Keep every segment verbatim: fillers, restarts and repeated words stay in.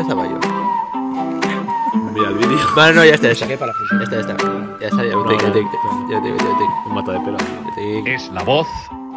empezaba yo. Mira el vídeo. Vale, no, ya está, ya está. Ya está, ya está. Ya está, ya un mata de pera. Es la voz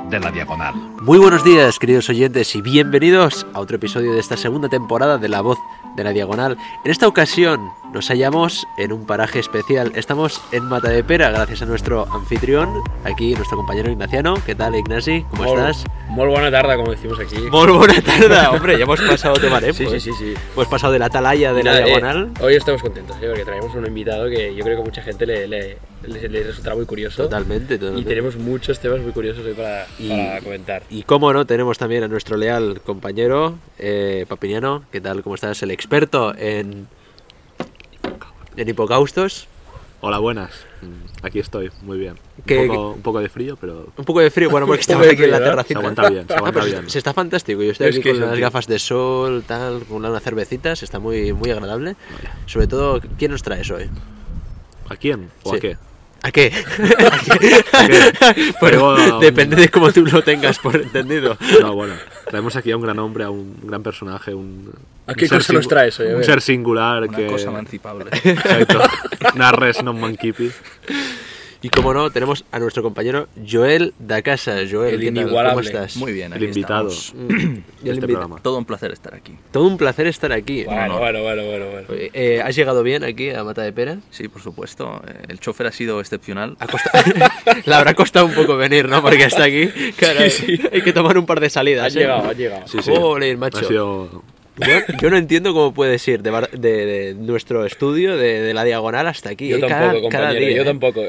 de la diagonal. Muy buenos días, queridos oyentes, y bienvenidos a otro episodio de esta segunda temporada de La Voz de la Diagonal. En esta ocasión nos hallamos en un paraje especial. Estamos en Mata de Pera, gracias a nuestro anfitrión, aquí nuestro compañero Ignaciano. ¿Qué tal, Ignasi? ¿Cómo mol, estás? Muy buena tarde, como decimos aquí. Muy buena tarde, hombre, ya hemos pasado de Maré. Sí, sí, sí, sí. Hemos pasado de la atalaya de Nada, la Diagonal. Eh, hoy estamos contentos, ¿eh? Porque traemos un invitado que yo creo que a mucha gente le, le, le, le resultará muy curioso. Totalmente, totalmente. Y tenemos muchos temas muy curiosos hoy para, y, para comentar. Y cómo no, tenemos también a nuestro leal compañero, eh, Papiniano. ¿Qué tal, cómo estás? El experto en... en hipocaustos. Hola, buenas. Aquí estoy, muy bien. Un poco, un poco de frío, pero... Un poco de frío, bueno, porque estamos aquí en la terracita. Se aguanta bien, se aguanta ah, bien. Se está fantástico. Yo estoy es aquí con las gafas de sol, tal, con una cervecita, se está muy, muy agradable. Vale. Sobre todo, ¿quién nos traes hoy? ¿A quién? ¿O sí. a qué? ¿A qué? ¿A qué? ¿A qué? Bueno, a un... depende de cómo tú lo tengas por entendido. No, bueno, traemos aquí a un gran hombre, a un gran personaje, un... ¿A qué cosa nos traes hoy? Un ser singular que... Una cosa emancipable. Exacto. Una res non manquipi. Y como no, tenemos a nuestro compañero Joel Lacasa. Joel, el inigualable. ¿Cómo estás? Muy bien, aquí el invitado de este programa. Todo un placer estar aquí. Todo un placer estar aquí. Bueno, bueno, bueno, bueno, bueno. Eh, ¿Has llegado bien aquí a Mata de Pera? Sí, por supuesto. El chofer ha sido excepcional. Ha costado... Le habrá costado un poco venir, ¿no? Porque hasta aquí, caray, sí, sí. Hay que tomar un par de salidas. Has ¿eh? llegado, has llegado. Sí, sí. Joder, macho. Ha sido... Yo, yo no entiendo cómo puedes ir de, bar, de, de nuestro estudio, de, de la diagonal hasta aquí. Yo eh, tampoco, cada, compañero, cada día, yo eh. tampoco.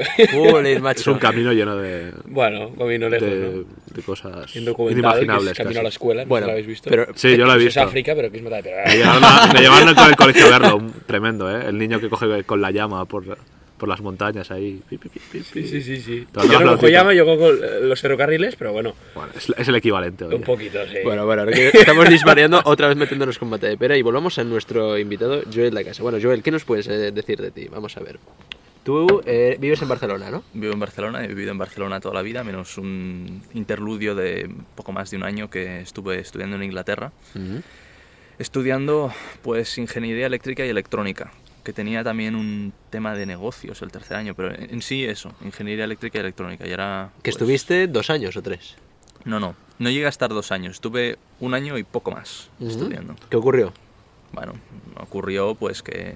Uy, macho. Es un camino lleno de... Bueno, camino lejos, de, ¿no? De cosas inimaginables. Es camino a la escuela, ¿no? Bueno, ¿lo habéis visto? Pero, sí, que, yo lo he visto. Es África, pero que es Mata de Pera. Me llevaron al colegio a verlo, tremendo, ¿eh? El niño que coge con la llama por... por las montañas ahí. Pi, pi, pi, pi. Sí, sí, sí, sí. Yo no cojo llama, yo cojo los ferrocarriles, pero bueno. Bueno, es, es el equivalente. Oye. Un poquito, sí. Bueno, bueno, estamos disvariando otra vez metiéndonos con Mata de Pera y volvamos a nuestro invitado Joel Lacasa. Bueno, Joel, ¿qué nos puedes eh, decir de ti? Vamos a ver. Tú eh, vives en Barcelona, ¿no? Vivo en Barcelona, he vivido en Barcelona toda la vida, menos un interludio de poco más de un año que estuve estudiando en Inglaterra. Uh-huh. Estudiando, pues, Ingeniería Eléctrica y Electrónica, que tenía también un tema de negocios el tercer año, pero en sí eso, ingeniería eléctrica y electrónica. Y era, ¿que pues, estuviste dos años o tres? No, no, no llegué a estar dos años, estuve un año y poco más uh-huh. estudiando. ¿Qué ocurrió? Bueno, ocurrió pues que...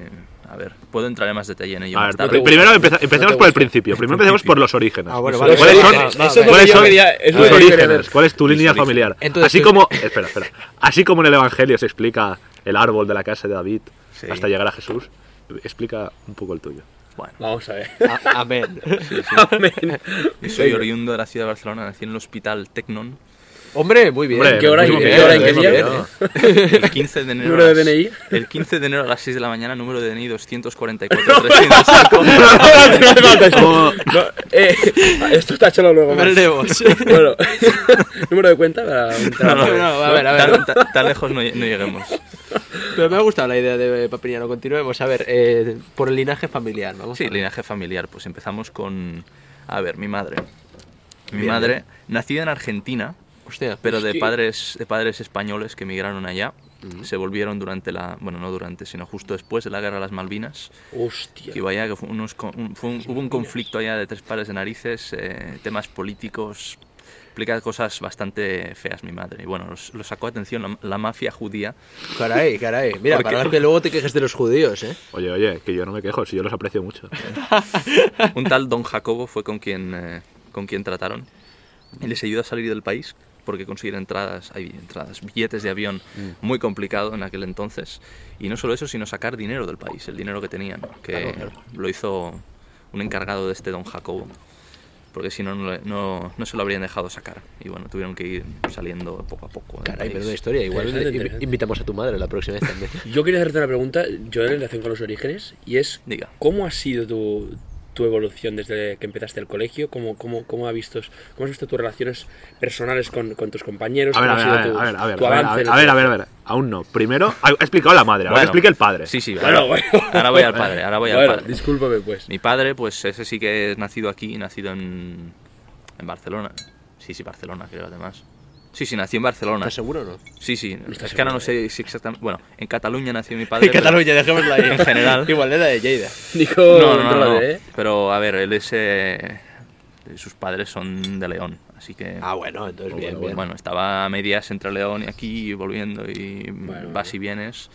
A ver, puedo entrar en más detalle en ello. A ver, primero bueno, empeza, empecemos no por el principio, primero empecemos por los orígenes. Ah, bueno, vale. ¿Cuáles son, no, no, eso ¿cuáles son quería, eso los orígenes? ¿Cuál es tu línea familiar? Entonces, así como... Espera, espera. Así como en el Evangelio se explica el árbol de la casa de David sí. hasta llegar a Jesús... Explica un poco el tuyo. Bueno, vamos a ver. A- amén. Sí, sí. Amén. Yo soy oriundo de la ciudad de Barcelona, nací en el hospital Tecnon. Hombre, muy bien. Hombre, ¿Qué hora y qué día? No. El quince de enero. ¿Número de D N I? El quince de enero a las seis de la mañana, número de D N I dos cuatro cuatro tres cero cinco. No, no, no, eh, esto está chelo luego. Perdemos. Bueno, número de cuenta para entrar. No, no, no, a ver, a ver. Tan, tan lejos no, no lleguemos. Pero me ha gustado la idea de Papiniano. Continuemos. A ver, eh, por el linaje familiar, vamos. Sí, linaje familiar. Pues empezamos con... A ver, mi madre. Mi bien, madre, bien. Nacida en Argentina... Hostia, pero de padres, de padres españoles que emigraron allá, uh-huh. se volvieron durante la... Bueno, no durante, sino justo después de la guerra de las Malvinas. Hostia. Que vaya, que fue unos, un, fue un, hubo un conflicto allá de tres pares de narices, eh, temas políticos, explica cosas bastante feas mi madre. Y bueno, los, los sacó a atención la, la mafia judía. Caray, caray. Mira, porque... para que luego te quejes de los judíos, ¿eh? Oye, oye, que yo no me quejo, si yo los aprecio mucho. Un tal Don Jacobo fue con quien, eh, con quien trataron. Y les ayudó a salir del país, porque conseguir entradas, hay entradas, billetes de avión, mm. muy complicado en aquel entonces. Y no solo eso, sino sacar dinero del país, el dinero que tenían, que claro, claro. lo hizo un encargado de este Don Jacobo, porque si no, no, no se lo habrían dejado sacar. Y bueno, tuvieron que ir saliendo poco a poco. Caray, pero una historia, igual eh, invitamos a tu madre la próxima vez también. Yo quería hacerte una pregunta, yo en relación con los orígenes, y es, diga, ¿cómo ha sido tu... tu evolución desde que empezaste el colegio? ¿Cómo, cómo, cómo, ha visto, ¿Cómo has visto tus relaciones personales con, con tus compañeros? A ver, a ver, a ver, a ver, a ver, a ver, aún no. Primero, ha explicado la madre, ahora bueno, explica el padre. Sí, sí, bueno, bueno. Ahora voy al padre, ahora voy bueno, al padre. Discúlpame, pues. Mi padre, pues ese sí que es nacido aquí, nacido en, en Barcelona. Sí, sí, Barcelona, creo, además. Sí, sí, nací en Barcelona. ¿Estás seguro o no? Sí, sí. Es seguro, que ahora no sé si exactamente... Bueno, en Cataluña nació mi padre. En Cataluña, dejémoslo ahí. En general. Igual era de Lleida. Dijo... No, no, no, no. De... Pero, a ver, él es... Eh... Sus padres son de León, así que... Ah, bueno, entonces bien, bueno, bien. Bueno, estaba a medias entre León y aquí, volviendo, y bueno, vas y vienes,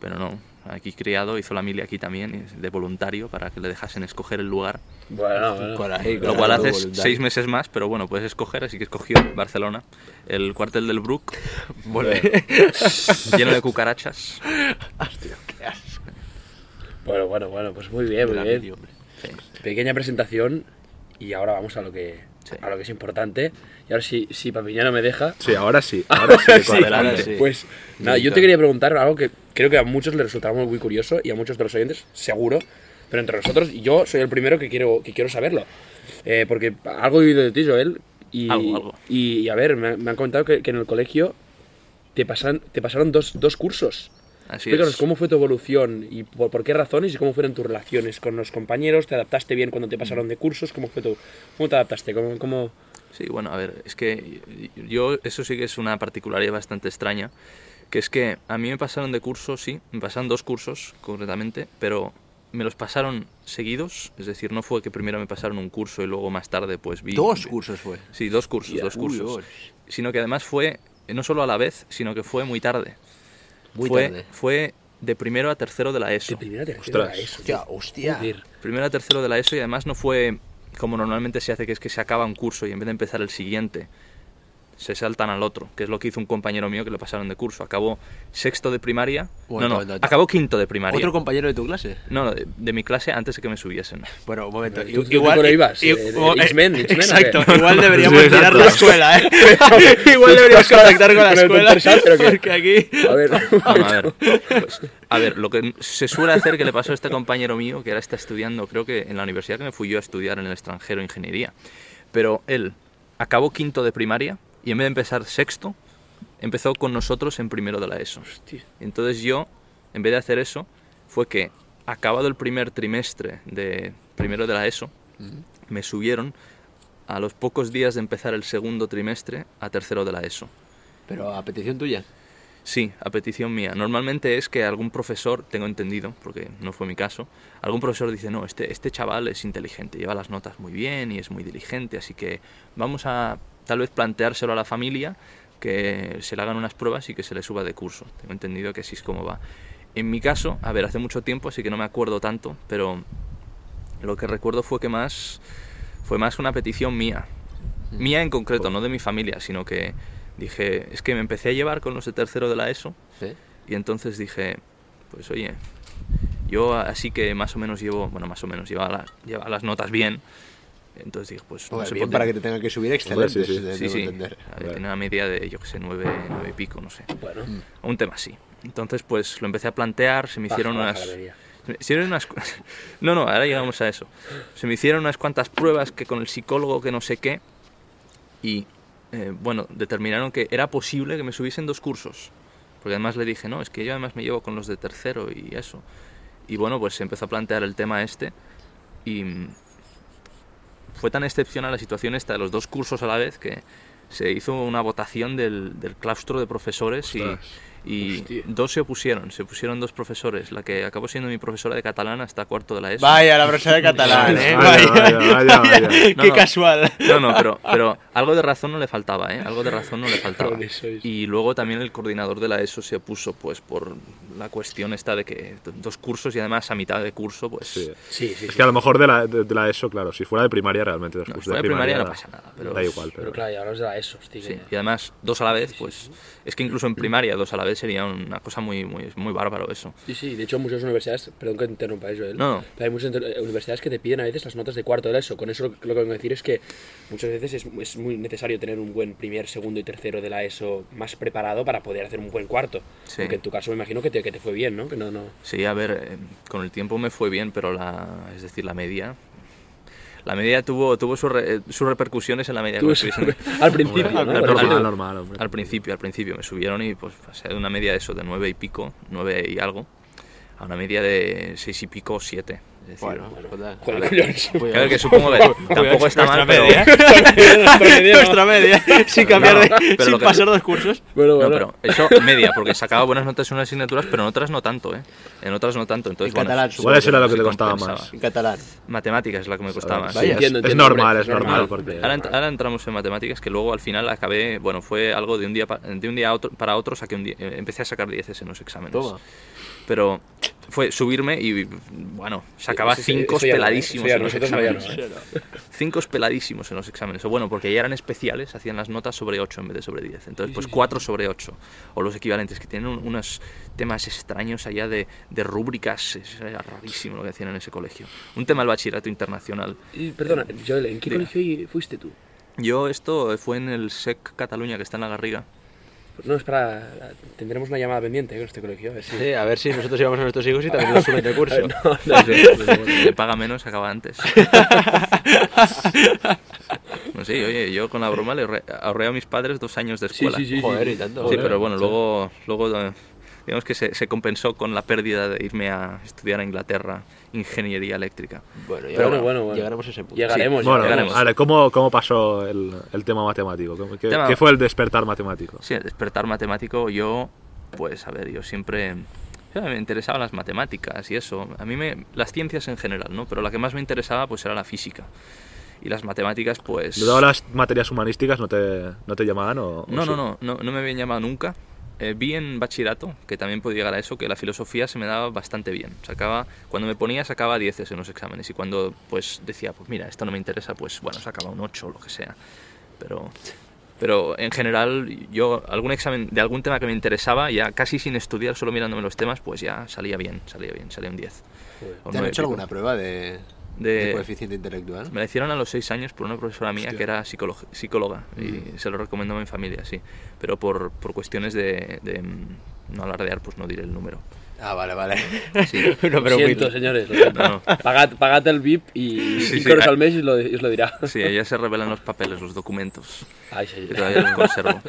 pero no. Aquí criado, hizo la mili aquí también, de voluntario, para que le dejasen escoger el lugar. Bueno, bueno. Coraje, lo cual haces voluntario. Seis meses más, pero bueno, puedes escoger, así que escogió Barcelona. El cuartel del Bruc, vuelve bueno. Lleno de cucarachas. Hostia, qué asco. Bueno, bueno, bueno, pues muy bien, muy bien. Mili, sí. Pequeña presentación, y ahora vamos a lo que, sí. a lo que es importante. Y ahora sí, si, si Papiñano me deja... Sí, ahora sí, ahora sí, sí, adelante. Sí. Pues nada, yo te quería preguntar algo que... Creo que a muchos les resultará muy curioso y a muchos de los oyentes, seguro, pero entre nosotros yo soy el primero que quiero, que quiero saberlo. Eh, porque algo he oído de ti, Joel, y, algo, algo. y, y a ver, me, me han comentado que, que en el colegio te, pasan, te pasaron dos, dos cursos. Así Explícanos es. Cómo fue tu evolución y por, por qué razones y cómo fueron tus relaciones con los compañeros. ¿Te adaptaste bien cuando te pasaron de cursos? ¿Cómo fue tu, cómo te adaptaste? ¿Cómo, cómo... Sí, bueno, a ver, es que yo, eso sí que es una particularidad bastante extraña. Que es que a mí me pasaron de curso, sí, me pasaron dos cursos concretamente, pero me los pasaron seguidos, es decir, no fue que primero me pasaron un curso y luego más tarde pues vi... ¿Dos cursos fue? Sí, dos cursos, yeah. dos cursos. Uy, sino que además fue, no solo a la vez, sino que fue muy tarde. Muy fue, tarde. Fue de primero a tercero de la ESO. De primero a tercero Ostras. de la ESO. Hostia, hostia. Primero a tercero de la ESO y además no fue como normalmente se hace, que es que se acaba un curso y en vez de empezar el siguiente... se saltan al otro, que es lo que hizo un compañero mío que lo pasaron de curso. Acabó sexto de primaria. Bueno, no, no, no, no, acabó quinto de primaria. ¿Otro compañero de tu clase? No, de, de mi clase antes de que me subiesen. Bueno, un momento. ¿Tú, igual tú ibas? Eh, X-Men, X-Men. Exacto, igual deberíamos sí, tirar la escuela, ¿eh? Igual deberíamos contactar con la escuela. Porque aquí... A ver, a ver, pues, a ver, lo que se suele hacer que le pasó a este compañero mío, que ahora está estudiando, creo que en la universidad que me fui yo a estudiar en el extranjero, ingeniería. Pero él acabó quinto de primaria, y en vez de empezar sexto, empezó con nosotros en primero de la ESO. Hostia. Entonces yo, en vez de hacer eso, fue que acabado el primer trimestre de primero de la ESO, uh-huh. me subieron a los pocos días de empezar el segundo trimestre a tercero de la ESO. ¿Pero a petición tuya? Sí, a petición mía. Normalmente es que algún profesor, tengo entendido, porque no fue mi caso, algún profesor dice, no, este, este chaval es inteligente, lleva las notas muy bien y es muy diligente, así que vamos a... tal vez planteárselo a la familia, que se le hagan unas pruebas y que se le suba de curso. Tengo entendido que así es como va. En mi caso, a ver, hace mucho tiempo, así que no me acuerdo tanto, pero lo que recuerdo fue que más fue más una petición mía. Mía en concreto, no de mi familia, sino que dije, es que me empecé a llevar con los de tercero de la ESO, ¿sí? Y entonces dije, pues oye, yo así que más o menos llevo, bueno, más o menos, lleva la, lleva las notas bien. Entonces dije, pues... Joder, no sé bien, para que te tenga que subir excelente. Sí, sí, sí, sí. Entender. A ver, tiene una media de, yo qué sé, nueve, nueve y pico, no sé. Bueno. Un tema así. Entonces, pues, lo empecé a plantear, se me baja, hicieron baja unas... Se me hicieron unas... No, no, ahora llegamos a eso. Se me hicieron unas cuantas pruebas que con el psicólogo que no sé qué, y, eh, bueno, determinaron que era posible que me subiesen dos cursos. Porque además le dije, no, es que yo además me llevo con los de tercero y eso. Y bueno, pues se empezó a plantear el tema este, y... Fue tan excepcional la situación esta de los dos cursos a la vez que se hizo una votación del, del claustro de profesores y, y dos se opusieron, se opusieron dos profesores, la que acabó siendo mi profesora de catalán hasta cuarto de la ESO. Vaya, la profesora de catalán, ¿eh? Vaya, vaya, vaya, vaya. Qué no, no, casual. No, no, pero, pero algo de razón no le faltaba, ¿eh? Algo de razón no le faltaba. Y luego también el coordinador de la ESO se opuso, pues, por la cuestión esta de que dos cursos y además a mitad de curso, pues... Sí, sí, sí. Es sí. que a lo mejor de la, de, de la ESO, claro, si fuera de primaria realmente dos no, cursos si fuera de primaria, primaria no pasa nada, pero... Da igual, pero... pero claro, ya hablamos de la ESO, tío. Sí, y además dos a la vez, pues... Es que incluso en primaria dos a la vez sería una cosa muy, muy, muy bárbaro eso. Sí, sí, de hecho muchas universidades, perdón que te interrumpa eso, Joel, no. pero hay muchas universidades que te piden a veces las notas de cuarto de la ESO. Con eso lo que vengo a decir es que muchas veces es, es muy necesario tener un buen primer, segundo y tercero de la ESO más preparado para poder hacer un buen cuarto. Sí. Aunque en tu caso me imagino que te, que te fue bien, ¿no? Que no, no... Sí, a ver, con el tiempo me fue bien, pero la, es decir, la media... La media tuvo, tuvo sus re, sus repercusiones en la media. Su, al principio, bueno, ¿no? al, normal, al, normal, al, al principio, al principio me subieron y pues pasé de una media de eso, de nueve y pico, nueve y algo, a una media de seis y pico, siete. Es decir, bueno, bueno, joder, joder, claro que supongo que tampoco está mal, pero... Nuestra media, sin cambiar de... Pero sin pasar dos cursos. Bueno, bueno. No, pero eso, media, porque sacaba buenas notas en unas asignaturas, pero en otras no tanto, ¿eh? En otras no tanto, entonces... Bueno, catalán, ¿cuál era lo que te costaba más? En catalán. Matemáticas es la que me costaba más. Sí, es, es normal, es normal. Porque... Ahora, ahora entramos en matemáticas, que luego al final acabé... Bueno, fue algo de un día, pa, de un día a otro, para otro, saqué un día, empecé a sacar dieces en los exámenes. Toma. Pero fue subirme y, bueno, sacaba cinco peladísimos en los exámenes. Cinco peladísimos en los exámenes. O bueno, porque ya eran especiales, hacían las notas sobre ocho en vez de sobre diez. Entonces, pues cuatro sobre ocho. O los equivalentes, que tienen un, unos temas extraños allá de, de rúbricas. Era rarísimo lo que hacían en ese colegio. Un tema del bachillerato internacional. Y, perdona, Joel, ¿en qué Mira. colegio fuiste tú? Yo esto fue en el S E C Cataluña, que está en La Garriga. No, es para... Tendremos una llamada pendiente con este colegio. A ver si, sí, a ver si nosotros llevamos a nuestros hijos y también nos suben de curso. No, no, no. Le paga menos, acaba antes. No sé, sí, oye, yo con la broma le ahorré a mis padres dos años de escuela. Sí, sí, sí. Joder, y tanto. Sí, joder, pero bueno, luego, luego digamos que se, se compensó con la pérdida de irme a estudiar a Inglaterra Ingeniería Eléctrica. Bueno, pero bueno, bueno, bueno, llegaremos a ese punto. Llegaremos, sí. bueno, llegaremos. A ver, ¿cómo, ¿cómo pasó el, el tema matemático? ¿Qué, tema... ¿Qué fue el despertar matemático? Sí, el despertar matemático yo, pues a ver, yo siempre... Me interesaban las matemáticas y eso. A mí me... Las ciencias en general, ¿no? Pero la que más me interesaba pues era la física. Y las matemáticas, pues... ¿Luego las materias humanísticas no te, no te llamaban o, o no, sí? no, no, no, no me habían llamado nunca. Eh, vi en bachillerato, que también podía llegar a eso, que la filosofía se me daba bastante bien. Sacaba, cuando me ponía sacaba dieces en los exámenes, y cuando pues decía, pues mira, esto no me interesa, pues bueno, sacaba un ocho o lo que sea. Pero, pero en general, yo algún examen de algún tema que me interesaba, ya casi sin estudiar, solo mirándome los temas, pues ya salía bien, salía bien, salía un diez. ¿Te han hecho alguna prueba de...? De, de coeficiente intelectual? Me la hicieron a los seis años por una profesora mía. Hostia. Que era psicóloga y mm. se lo recomendó a mi familia, sí. Pero por, por cuestiones de, de no alardear, pues no diré el número. Ah, vale, vale. Sí. No, pero lo siento, muy... señores. Lo siento. No, no. Pagad, pagad el V I P y sí, sí, euros al mes y os lo, y os lo dirá. Sí, ya se revelan los papeles, los documentos. Ay, sí, sí. Todavía los conservo.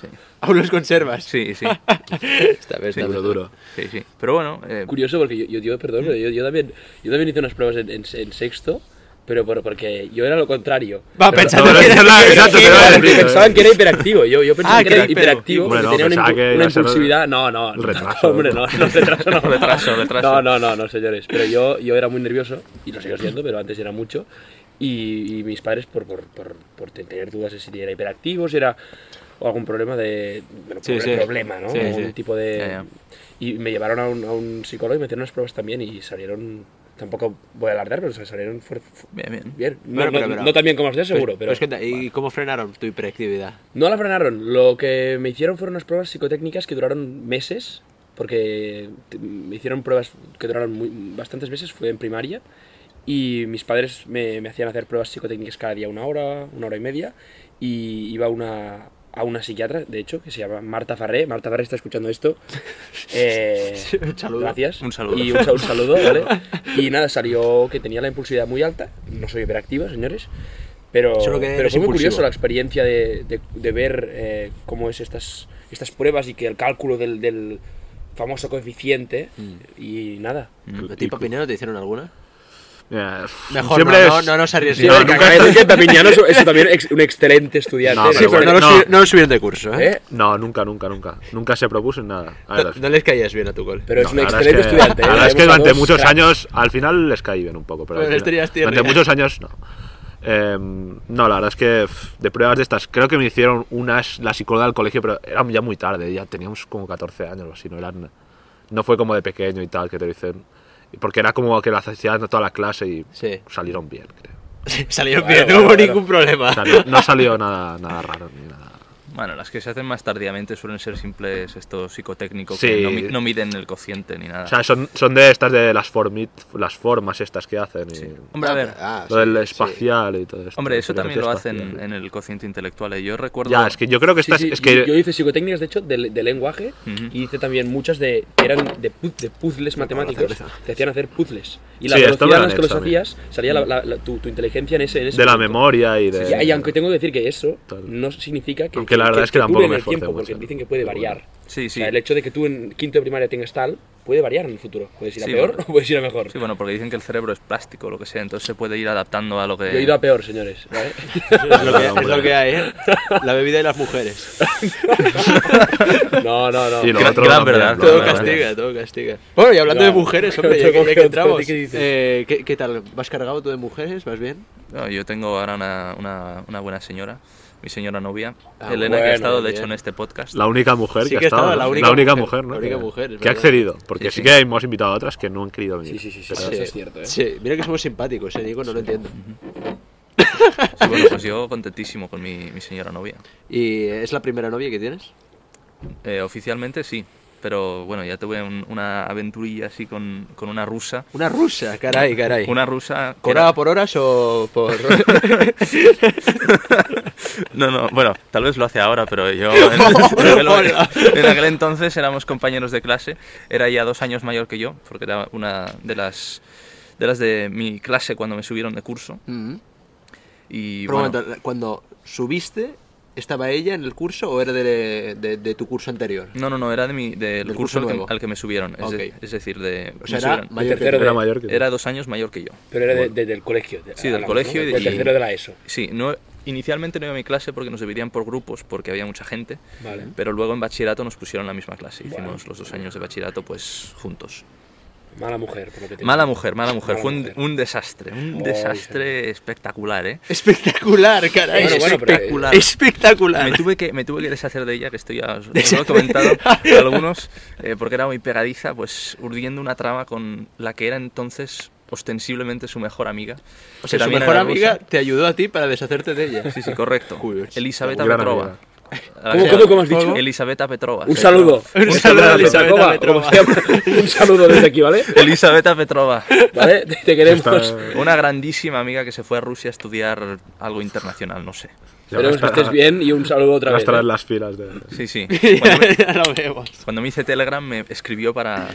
Sí. ¿Aún los conservas? Sí, sí. Esta vez sí, está duro, duro. Sí, sí. Pero bueno... Eh... Curioso, porque yo, yo digo, perdón, pero yo, yo, también, yo también hice unas pruebas en, en, en sexto, pero por, porque yo era lo contrario. Va, pensando no, que era hiperactivo. Pensaban que era hiperactivo. Yo, yo pensaba ah, que, que era hiperactivo, porque bueno, tenía una, que una impulsividad. No, no, no. Retraso. Hombre, no, no, retraso, no. retraso, retraso. No, no, no, no, señores. Pero yo, yo era muy nervioso, y lo sigo siendo, pero antes era mucho. Y, y mis padres, por, por, por, por tener dudas de si era hiperactivo, si era... o algún problema de... Bueno, sí, sí. problema, ¿no? Sí, algún sí. tipo de... Yeah, yeah. Y me llevaron a un, a un psicólogo y me hicieron unas pruebas también y salieron... Tampoco voy a alardear, pero salieron fuer... bien. bien. bien. Bueno, no, pero, no, pero, no tan bien como ustedes, pues, seguro, pero... Pues, ¿y bueno. cómo frenaron tu hiperactividad? No la frenaron. Lo que me hicieron fueron unas pruebas psicotécnicas que duraron meses, porque me hicieron pruebas que duraron muy, bastantes meses, fue en primaria, y mis padres me, me hacían hacer pruebas psicotécnicas cada día una hora, una hora y media, y iba una... a una psiquiatra, de hecho, que se llama Marta Farré. Marta Farré está escuchando esto. Eh, un saludo. Gracias. Un saludo. Y un, un saludo, ¿vale? Y nada, salió que tenía la impulsividad muy alta. No soy hiperactiva, señores. Pero, pero fue muy impulsivo. Curioso la experiencia de, de, de ver eh, cómo es estas, estas pruebas y que el cálculo del, del famoso coeficiente mm. y nada. ¿A ti, Papinero, te hicieron alguna? Yeah. Mejor siempre no, es... no, no, no se arriesgue. Sí, no, Papiñano es, es también ex, un excelente estudiante. No, pero sí, pero bueno, no, no lo subieron de curso, ¿eh? ¿eh? No, nunca, nunca, nunca. Nunca se propuso en nada. A ver, no, no les caías bien a tu gol. Pero no, es un excelente es que, estudiante. La verdad es que durante muchos cracks. años, al final les caí bien un poco. Pero bueno, final, durante muchos años, no. Eh, no, la verdad es que de pruebas de estas, creo que me hicieron unas, la psicóloga del colegio, pero era ya muy tarde. Ya teníamos como catorce años o así, no eran. No fue como de pequeño y tal, que te dicen. Porque era como que la hacían toda la clase y sí. salieron bien, creo. Sí, salieron claro, bien, no claro, hubo claro. ningún problema. Salió, no salió nada, nada raro ni nada. Bueno, las que se hacen más tardíamente suelen ser simples estos psicotécnicos sí. que no, no miden el cociente ni nada. O sea, son, son de estas de las, formit, las formas estas que hacen. Y sí. Hombre, a ver. Ah, lo sí, del espacial sí. y todo esto. Hombre, eso también lo hacen espacial. En el cociente intelectual. ¿eh? Yo recuerdo... Ya, es que yo creo que estas... Sí, sí, es que... Yo hice psicotécnicas, de hecho, de, de lenguaje uh -huh. y hice también muchas de... que eran de, pu de puzzles matemáticos. Te hacían hacer puzzles. Y la sí, velocidad en las que los hacías salía la, la, la, tu, tu inteligencia en ese, en ese de momento. La memoria y de... Sí, y aunque tengo que decir que eso no significa que... Aunque la verdad que, es que, que tampoco me esforcé mucho. Porque dicen que puede variar. Sí, sí. O sea, el hecho de que tú en quinto de primaria tengas tal, puede variar en el futuro. Puedes ir a sí, peor bueno. o puedes ir a mejor. Sí, bueno, porque dicen que el cerebro es plástico o lo que sea, entonces se puede ir adaptando a lo que... Yo he ido a peor, señores. ¿Vale? es, lo que, es lo que hay, ¿eh? La bebida y las mujeres. no, no, no. Sí, gran, gran verdad. Todo verdad. castiga, todo castiga. Bueno, y hablando no. de mujeres, hombre, ya que, ya que entramos, eh, ¿qué, ¿qué tal? ¿Vas cargado tú de mujeres? ¿Vas bien? No, yo tengo ahora una, una, una buena señora. Mi señora novia, ah, Elena, bueno, que ha estado, de bien. hecho, en este podcast. La única mujer sí que, que ha estado. La única, la única mujer, mujer, ¿no? La única mujer, que, que ha accedido. Porque sí, sí. sí que hemos invitado a otras que no han querido venir. Sí, sí, sí. sí, sí. Eso es cierto, ¿eh? Sí. Mira que somos simpáticos, ¿eh? Digo, no sí. lo entiendo. Sí, bueno, pues yo contentísimo con mi, mi señora novia. ¿Y es la primera novia que tienes? Eh, oficialmente sí. Pero bueno, ya tuve un, una aventurilla así con, con una rusa. ¿Una rusa? Caray, caray. Una rusa... ¿Cobraba por horas o por...? no, no, bueno, tal vez lo hace ahora, pero yo... En, en, en aquel entonces éramos compañeros de clase. Era ya dos años mayor que yo, porque era una de las de, las de mi clase cuando me subieron de curso. Mm-hmm. Y pero bueno, un momento, cuando subiste... ¿Estaba ella en el curso o era de, de, de tu curso anterior? No, no, no, era de mi, de del curso, curso al, que, al que me subieron. Es, okay. de, es decir, de... O sea, era, mayor que, era mayor que yo. Era dos años mayor que yo. Pero era de, de, del colegio. De, sí, del la, colegio. ¿no? Y, del tercero de la ESO. Sí, no, inicialmente no iba a mi clase porque nos dividían por grupos porque había mucha gente. Vale. Pero luego en bachillerato nos pusieron la misma clase. Hicimos bueno. los dos años de bachillerato pues juntos. Mala mujer, por lo que te Mala digo. mujer, mala mujer. Mala Fue un, mujer. un desastre. Un oh, desastre sí. espectacular, ¿eh? Espectacular, caray. Bueno, bueno, espectacular. Es... espectacular. Me tuve, que, me tuve que deshacer de ella, que estoy ya os, os lo he comentado a algunos, eh, porque era muy pegadiza, pues urdiendo una trama con la que era entonces ostensiblemente su mejor amiga. O sea, su mejor amiga te ayudó a ti para deshacerte de ella. Sí, sí, correcto. Elisabetta Petrova. ¿Cómo, ¿Cómo, ¿Cómo has dicho? Elisabetta Petrova. Un saludo. Un saludo a Elisabetta Petrova. Un saludo desde aquí, ¿vale? Elisabetta Petrova. ¿Vale? Te queremos. Está... Una grandísima amiga que se fue a Rusia a estudiar algo internacional, no sé. Esperemos que estés bien y un saludo otra vez. Estará en las filas de... Sí, sí. Cuando me, ya lo vemos. Cuando me hice Telegram me escribió para...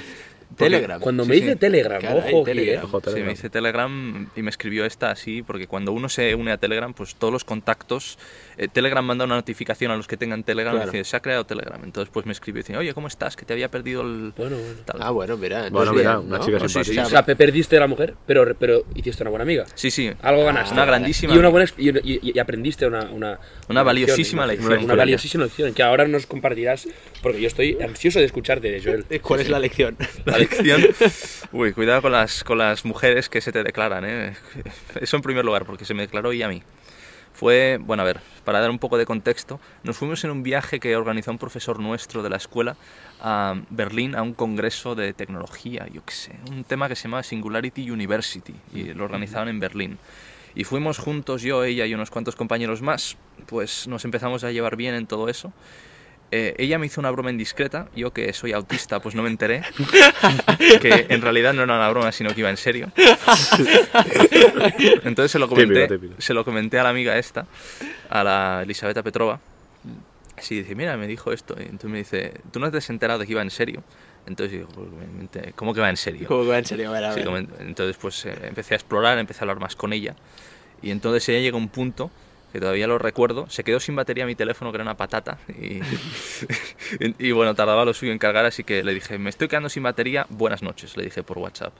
Telegram. Cuando sí, me hice sí. Telegram, Caray, ojo, Telegram. ojo Telegram. Sí, me hice Telegram y me escribió esta así, porque cuando uno se une a Telegram, pues todos los contactos... Eh, Telegram manda una notificación a los que tengan Telegram, claro. dice, se ha creado Telegram. Entonces pues me escribió y dice, oye, ¿cómo estás? Que te había perdido el... Bueno, bueno. Tal. Ah, bueno, mira. Bueno, mira, ¿no? una chica no, sí, sí, sí. O sea, perdiste a la mujer, pero, pero hiciste una buena amiga. Sí, sí. Algo ganaste. Ah, una grandísima. Y, una buena, y, y, y aprendiste una... Una, una valiosísima lección. Una, lección, una, una valiosísima lección, que ahora nos compartirás, porque yo estoy ansioso de escucharte, Joel. ¿Cuál sí, es sí. la lección? La lección. Uy, cuidado con las, con las mujeres que se te declaran, ¿eh? Eso en primer lugar, porque se me declaró ella a mí. Fue, bueno, a ver, para dar un poco de contexto, nos fuimos en un viaje que organizó un profesor nuestro de la escuela a Berlín a un congreso de tecnología, yo qué sé, un tema que se llamaba Singularity University, y lo organizaban en Berlín. Y fuimos juntos, yo, ella y unos cuantos compañeros más, pues nos empezamos a llevar bien en todo eso. Eh, ella me hizo una broma indiscreta, yo que soy autista pues no me enteré, que en realidad no era una broma sino que iba en serio. Entonces se lo comenté, típico, típico. Se lo comenté a la amiga esta, a la Elisabetta Petrova, así dice, mira, me dijo esto, y entonces me dice, ¿tú no te has enterado de que iba en serio? Entonces digo, ¿cómo que va en serio? ¿Cómo que va en serio? Bueno, sí, bueno. Entonces pues eh, empecé a explorar, empecé a hablar más con ella, y entonces ella llegó a un punto... que todavía lo recuerdo, se quedó sin batería mi teléfono, que era una patata, y, y, y bueno, tardaba lo suyo en cargar, así que le dije, me estoy quedando sin batería, buenas noches, le dije por WhatsApp.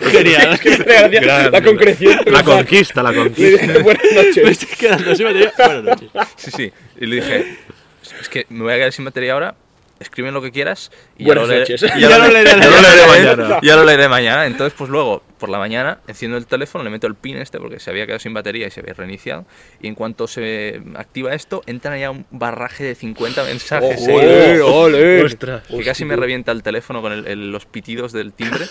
Genial. La, la concreción. La conquista, la conquista. Dije, buenas noches. Me estoy quedando sin batería, buenas noches. Sí, sí, y le dije, es que me voy a quedar sin batería ahora, escribe lo que quieras, y ya lo leeré mañana. Entonces, pues luego, por la mañana, enciendo el teléfono, le meto el pin este, porque se había quedado sin batería y se había reiniciado, y en cuanto se activa esto, entran ya un barraje de cincuenta mensajes. Oh, ¡Ole, ole! ¡Ostras! Que casi me revienta el teléfono con el, el, los pitidos del timbre.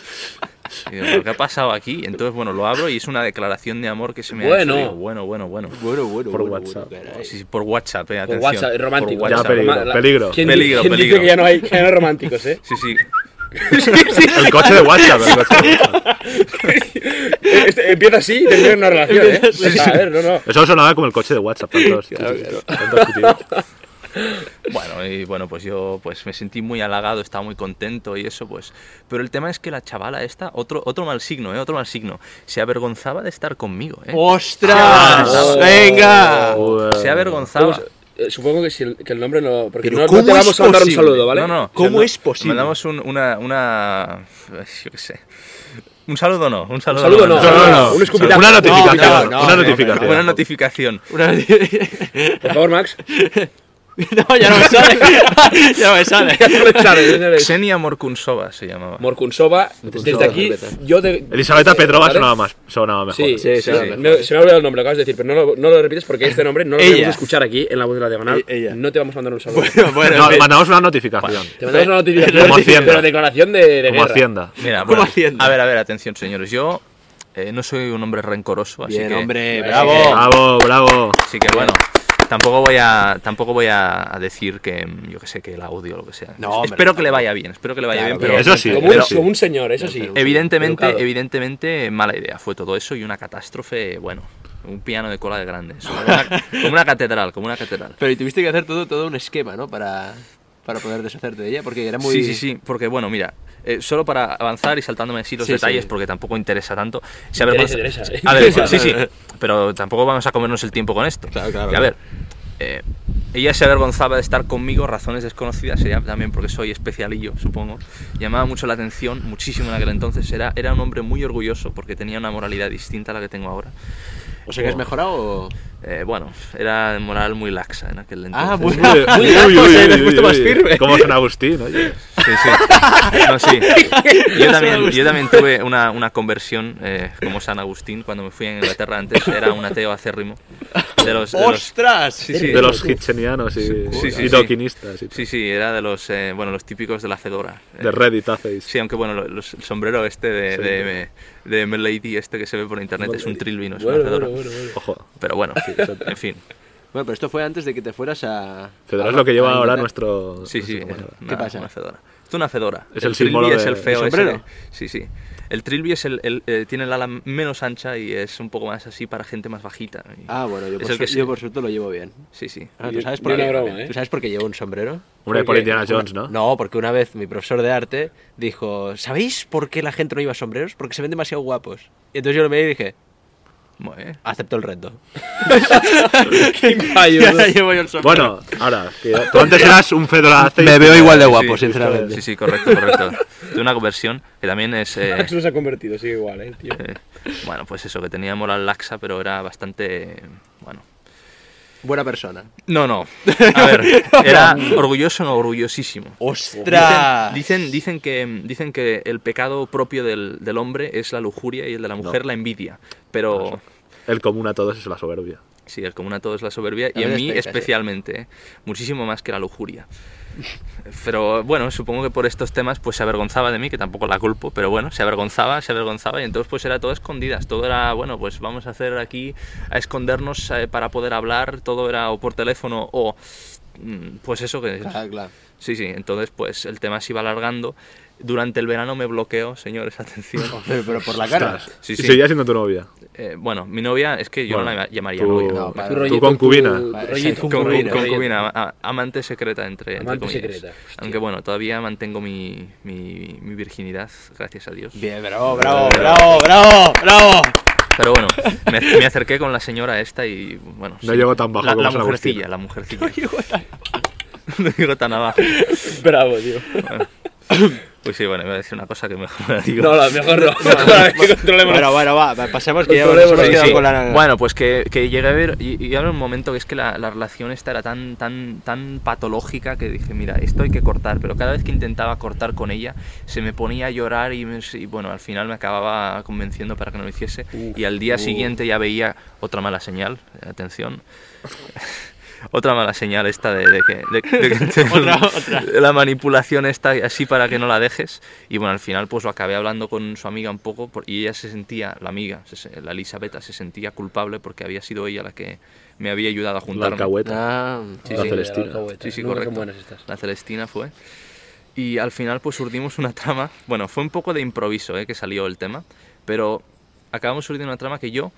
Y digo, ¿qué ha pasado aquí? Entonces, bueno, lo abro y es una declaración de amor que se me bueno. ha hecho. Digo, bueno, bueno, bueno. Bueno, bueno, por bueno, WhatsApp. Bueno, sí, sí, por WhatsApp, eh, atención. Por WhatsApp, es romántico. WhatsApp. Ya, peligro, la, peligro. ¿Quién, peligro, ¿quién peligro? Dice que ya no hay, que ya no hay románticos, ¿eh? Sí, sí. Sí, sí. El coche de WhatsApp. El coche de WhatsApp. Este, empieza así y termina en una relación, ¿eh? Sí, sí, sí. A ver, no, no. Eso sonaba como el coche de WhatsApp. Tantos, claro, claro. Tantos bueno, y bueno, pues yo pues me sentí muy halagado, estaba muy contento y eso, pues... Pero el tema es que la chavala esta, otro, otro mal signo, ¿eh? Otro mal signo. Se avergonzaba de estar conmigo, ¿eh? ¡Ostras! ¡Venga! Se avergonzaba... Eh, supongo que, si el, que el nombre no... Porque no, no te vamos a mandar un saludo, ¿vale? No, no. ¿Cómo o sea, no, es posible? Mandamos un, una, una... Yo qué sé. Un saludo no, un saludo, un saludo no. no, no, no. Un escupitajo. Una notificación. No, no, no, una notificación. No, no, una notificación. No, no, no. Por favor, Max. No, ya no me sale. Ya no me sale. sale Senia Morkunsova se llamaba. Morkunsova, desde aquí. Yo de, Elisabetta Petrova ¿vale? sonaba, más, sonaba mejor. Sí, sí, sí, sí, sí. Me, se me ha olvidado el nombre, lo acabas de decir, pero no lo, no lo repites porque este nombre no lo podemos escuchar aquí en la voz de la diagonal. Ella. No te vamos a mandar un saludo. Bueno, bueno, no, bien. Mandamos una notificación. Bueno, te mandamos una notificación. Como Hacienda. Pero declaración de, de Como guerra. Hacienda. Mira, bueno, Como Hacienda. A ver, a ver, atención, señores. Yo eh, no soy un hombre rencoroso, así bien, que. Hombre, bravo, que, bravo, bravo. Así que bueno. Tampoco voy a tampoco voy a decir que yo que sé que el audio o lo que sea. No, hombre, espero no, que le vaya bien, espero que le vaya claro, bien. Pero, eso sí, como, pero, un, como un señor, eso sí. Evidentemente, educado. evidentemente mala idea fue todo eso y una catástrofe, bueno, un piano de cola de grandes, como una, como una catedral, como una catedral. Pero y tuviste que hacer todo todo un esquema, ¿no? Para para poder deshacerte de ella, porque era muy... Sí, sí, sí, porque bueno, mira, eh, solo para avanzar y saltándome así los sí, detalles, sí. porque tampoco interesa tanto... Si a ver, interesa, cuando... interesa, ¿eh? A ver, sí, sí, pero tampoco vamos a comernos el tiempo con esto. Claro, claro. Y a ver, eh, ella se avergonzaba de estar conmigo, razones desconocidas, ella también porque soy especialillo, supongo, llamaba mucho la atención, muchísimo en aquel entonces, era, era un hombre muy orgulloso porque tenía una moralidad distinta a la que tengo ahora. O sea, que has mejorado o... Eh, bueno, era de moral muy laxa en aquel entonces. Ah, muy laxa, muy laxa, te has puesto más firme. Como San Agustín, oye. Sí, sí. No, sí. Yo también, yo también tuve una, una conversión eh, como San Agustín cuando me fui a Inglaterra antes. Era un ateo acérrimo. De los, de ¡Ostras! Los, sí, sí, de los hitchenianos y, sí, sí, y doquinistas. Sí. Y sí, sí, era de los, eh, bueno, los típicos de la Fedora. Eh. De Reddit, hacéis. Sí, aunque bueno, los, el sombrero este de... Sí, de me, de Melady este que se ve por internet, bueno, es un trilbino, es bueno, una fedora. Bueno, bueno, bueno. Ojo. Pero bueno, sí, en fin. Bueno, pero esto fue antes de que te fueras a... Fedora es lo que lleva ahora nuestro... Sí, sí, nuestro sí una, ¿qué pasa? Una fedora. Esto es una fedora. Es el, el símbolo de... es el feo ¿El sombrero? Ese. Sí, sí. El trilby es el, el, eh, tiene el ala menos ancha y es un poco más así para gente más bajita. Ah, bueno, yo, por, su, yo por suerte lo llevo bien. Sí, sí. Ah, ¿tú, sabes por qué, broma, ¿eh? ¿Tú sabes por qué llevo un sombrero? Una de por Indiana Jones, ¿no? No, porque una vez mi profesor de arte dijo, ¿sabéis por qué la gente no lleva sombreros? Porque se ven demasiado guapos. Y entonces yo lo miré y dije, muy bien, acepto el reto. Qué fallo. Bueno, ahora, que tú antes eras un fedora. Me veo igual de guapo, sí, sinceramente. Sí, sí, correcto, correcto. Tuve una conversión que también es... Eh... Max no se ha convertido, sigue igual, ¿eh, tío? Eh, bueno, pues eso, que tenía moral laxa, pero era bastante... Bueno... Buena persona. No, no. A ver, era orgulloso, no, orgullosísimo. ¡Ostras! Dicen, dicen, dicen, que, dicen que el pecado propio del, del hombre es la lujuria y el de la mujer no. la envidia. Pero... El común a todos es la soberbia. Sí, el común a todos es la soberbia la y a mí explica, especialmente. Sí. Eh, muchísimo más que la lujuria. Pero bueno, supongo que por estos temas pues se avergonzaba de mí, que tampoco la culpo, pero bueno, se avergonzaba, se avergonzaba y entonces pues era todo escondidas, todo era, bueno, pues vamos a hacer aquí, a escondernos eh, para poder hablar, todo era o por teléfono o pues eso que... Claro, claro. Sí, sí, entonces pues el tema se iba alargando. Durante el verano me bloqueó, señores, atención. Pero, pero por la cara. Sí, sí. ¿Y seguía siendo tu novia? Eh, bueno, mi novia es que yo bueno, no la llamaría tu, novia. No, tu, tu, tu concubina. Tu, tu, tu, concubina, concubina amante secreta, entre, entre amante comillas. Secreta. Aunque bueno, todavía mantengo mi, mi, mi virginidad, gracias a Dios. Bien, bravo, bravo, bravo, bravo, bravo. Pero bueno, me, me acerqué con la señora esta y bueno. No sí, llegó tan bajo la, como la mujercilla, la mujercilla. No llegó tan bajo. No llegó tan abajo. Bravo, tío. Bueno. Pues sí, bueno, me voy a decir una cosa que mejor la digo. No, la mejor no. Bueno, bueno, va, pasemos que ya hemos quedado con la... Bueno, pues que, que llegué a ver, y, y ahora un momento que es que la, la relación esta era tan, tan, tan patológica que dije, mira, esto hay que cortar, pero cada vez que intentaba cortar con ella, se me ponía a llorar y, me, y bueno, al final me acababa convenciendo para que no lo hiciese, uf, y al día uf. siguiente ya veía otra mala señal, atención... Otra mala señal esta de, de que... De, de que otra, la, otra. La manipulación esta así para que no la dejes. Y bueno, al final pues lo acabé hablando con su amiga un poco por, y ella se sentía, la amiga, se, la Elisabetta, se sentía culpable porque había sido ella la que me había ayudado a juntarme. La alcahueta. Ah, sí, la sí, Celestina. La alcahueta. Sí, sí, no correcto. La Celestina fue. Y al final pues urdimos una trama... Bueno, fue un poco de improviso eh, que salió el tema, pero acabamos urdiendo una trama que yo...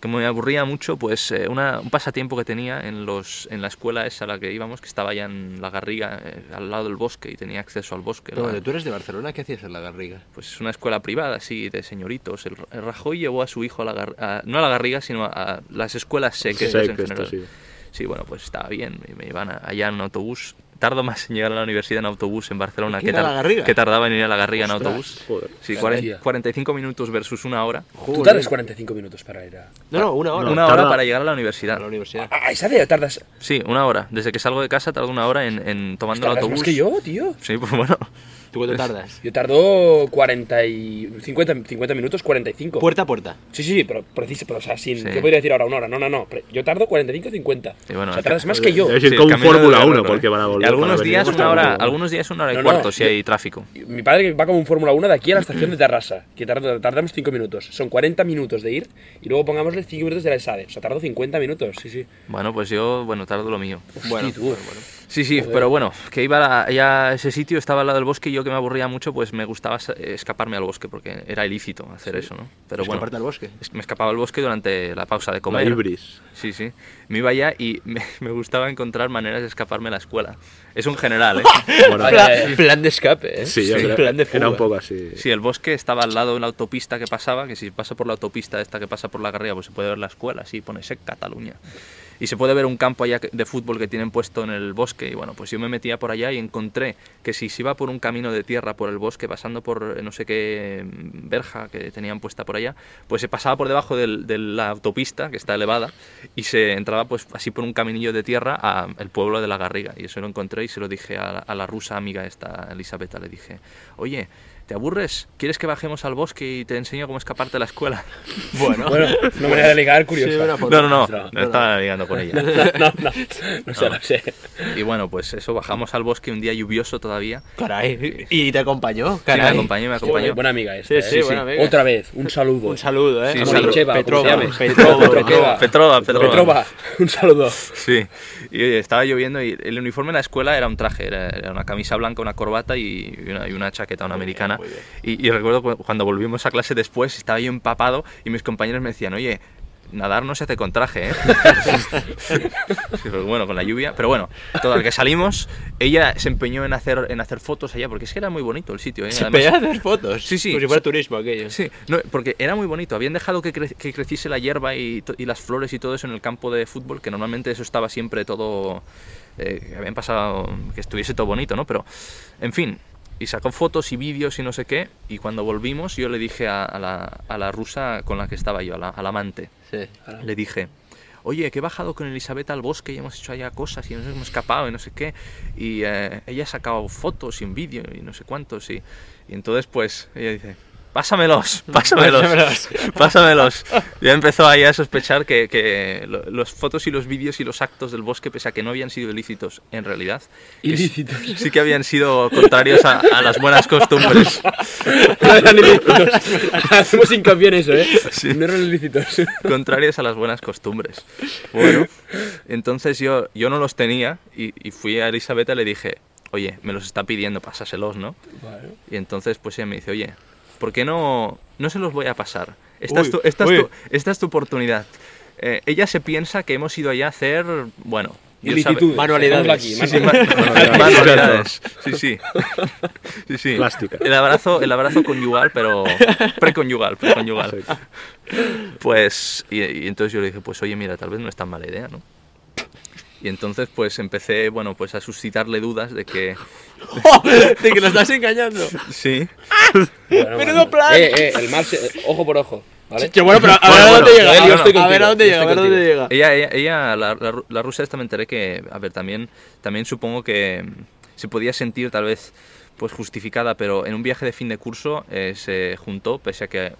que me aburría mucho, pues eh, una, un pasatiempo que tenía en, los, en la escuela esa a la que íbamos, que estaba allá en La Garriga, eh, al lado del bosque, y tenía acceso al bosque. Pero la... ¿Tú eres de Barcelona? ¿Qué hacías en La Garriga? Pues es una escuela privada, sí, de señoritos. El, el Rajoy llevó a su hijo, a la Gar... a, no a La Garriga, sino a, a las escuelas seques. Sí, en general. Sí. sí, bueno, pues estaba bien, me iban allá en autobús. Tardo más en llegar a la universidad en autobús en Barcelona que, tar que tardaba en ir a La Garriga. Ostras, en autobús. Joder, sí, cuarenta y cinco minutos versus una hora. Joder. Tú tardas cuarenta y cinco minutos para ir a... No, no, una hora. No, una hora tarda... para llegar a la universidad. A la universidad. ¿A ESADE tardas...? Sí, una hora. Desde que salgo de casa tardo una hora en, en tomando el autobús. ¿Más que yo, tío? Sí, pues bueno. ¿Tú cuánto tardas? Yo tardo cuarenta y... cincuenta, cincuenta minutos, cuarenta y cinco. ¿Puerta a puerta? Sí, sí, pero preciso, pero o sea, sin... Sí. Yo podría decir ahora una hora, no, no, no. Yo tardo cuarenta y cinco, cincuenta. Y bueno, o sea, tardas más que yo. Es decir, como Fórmula uno, porque van a volver. Algunos días, una hora, algunos días una hora y no, cuarto, no, si yo, hay tráfico. Mi padre va como un Fórmula uno de aquí a la estación de Terrassa, que tard, tardamos cinco minutos. Son cuarenta minutos de ir y luego pongámosle cinco minutos de la ESADE. O sea, tardo cincuenta minutos, sí, sí. Bueno, pues yo, bueno, tardo lo mío. Hostia, bueno, tú, bueno. Sí, sí, joder. Pero bueno, que iba allá a ese sitio, estaba al lado del bosque y yo que me aburría mucho, pues me gustaba escaparme al bosque porque era ilícito hacer sí. eso, ¿no? Pero bueno, al bosque. Me escapaba al bosque durante la pausa de comer. La ibris. Sí, sí. Me iba allá y me, me gustaba encontrar maneras de escaparme a la escuela. Es un general, ¿eh? Bueno, plan, plan de escape, ¿eh? Sí, sí, era, plan de fuga. Era un poco así. Sí, el bosque estaba al lado de una autopista que pasaba, que si pasa por la autopista esta que pasa por La Garriga, pues se puede ver la escuela, sí, pone SEC Cataluña. Y se puede ver un campo allá de fútbol que tienen puesto en el bosque. Y bueno, pues yo me metía por allá y encontré que si se iba por un camino de tierra por el bosque, pasando por no sé qué verja que tenían puesta por allá, pues se pasaba por debajo del, de la autopista, que está elevada, y se entraba pues así por un caminillo de tierra al pueblo de La Garriga. Y eso lo encontré y se lo dije a la, a la rusa amiga esta, Elisabetta, le dije, oye... ¿Te aburres? ¿Quieres que bajemos al bosque y te enseño cómo escaparte de la escuela? Bueno, bueno una manera de ligar curiosa. Sí, no, no, no, no, no estaba ligando con ella. No, no, no, no se lo sé. Y bueno, pues eso, bajamos al bosque un día lluvioso todavía. Caray, ¿y te acompañó? Caray. Sí, me acompañó, me acompañó. Sí, buena amiga esta, ¿eh? Sí, sí, sí, buena amiga. Otra vez, un saludo. Un saludo, ¿eh? Sí, saludo. Cheva, Petrova, Petrova, Petrova, Petrova, Petrova. Un saludo. Sí, y oye, estaba lloviendo y el uniforme en la escuela era un traje, era una camisa blanca, una corbata y una, y una chaqueta, una americana. Y, y recuerdo cuando volvimos a clase después, estaba yo empapado y mis compañeros me decían, oye, nadar no se hace con traje, ¿eh? Sí, bueno, con la lluvia, pero bueno, total, que salimos, ella se empeñó en hacer, en hacer fotos allá, porque es que era muy bonito el sitio, ¿eh? Además, ¿se empeñó a hacer fotos? Sí, sí. Como si fuera turismo aquello. Sí, no, porque era muy bonito, habían dejado que, cre que creciese la hierba y, y las flores y todo eso en el campo de fútbol, que normalmente eso estaba siempre todo, eh, que habían pasado, que estuviese todo bonito, ¿no? Pero, en fin... Y sacó fotos y vídeos y no sé qué, y cuando volvimos yo le dije a, a, la, a la rusa con la que estaba yo, a la, a la amante, sí, claro. Le dije, oye, que he bajado con Elisabetta al bosque y hemos hecho allá cosas y nos hemos escapado y no sé qué, y eh, ella ha sacado fotos y un vídeo y no sé cuántos, y, y entonces pues ella dice... Pásamelos, pásamelos, pásamelos, pásamelos. Ya empezó ahí a sospechar que, que las fotos y los vídeos y los actos del bosque, pese a que no habían sido ilícitos en realidad, ilícitos. Es, sí que habían sido contrarios a, a las buenas costumbres. No eran ilícitos. Hacemos hincapié en eso, ¿eh? Sí. No eran ilícitos. Contrarios a las buenas costumbres. Bueno, entonces yo, yo no los tenía y, y fui a Elisabetta y le dije, oye, me los está pidiendo, pásaselos, ¿no? Vale. Y entonces pues ella me dice, oye... ¿Por qué no, no se los voy a pasar? Esta, uy, es, tu, esta, es, tu, esta es tu oportunidad. Eh, ella se piensa que hemos ido allá a hacer, bueno... Ilicitudes. Manualidades. Aquí, sí, sí, manualidades. Manualidades. Sí, sí. Sí, sí. Plástica. El abrazo, el abrazo conyugal, pero preconyugal, preconyugal. Sí. Pues, y, y entonces yo le dije, pues oye, mira, tal vez no es tan mala idea, ¿no? Y entonces pues empecé, bueno, pues a suscitarle dudas de que... ¡Oh! De que lo estás engañando. Sí. Bueno, menudo bueno. Plan. Eh, eh, el mar, se... ojo por ojo. ¿Vale? Que bueno, pero a ver a dónde llega. A ver a dónde llega, a ver a dónde llega. Ella, ella, ella la, la, la rusa esta me enteré que, a ver, también, también supongo que se podía sentir tal vez pues justificada, pero en un viaje de fin de curso eh, se juntó, pese a que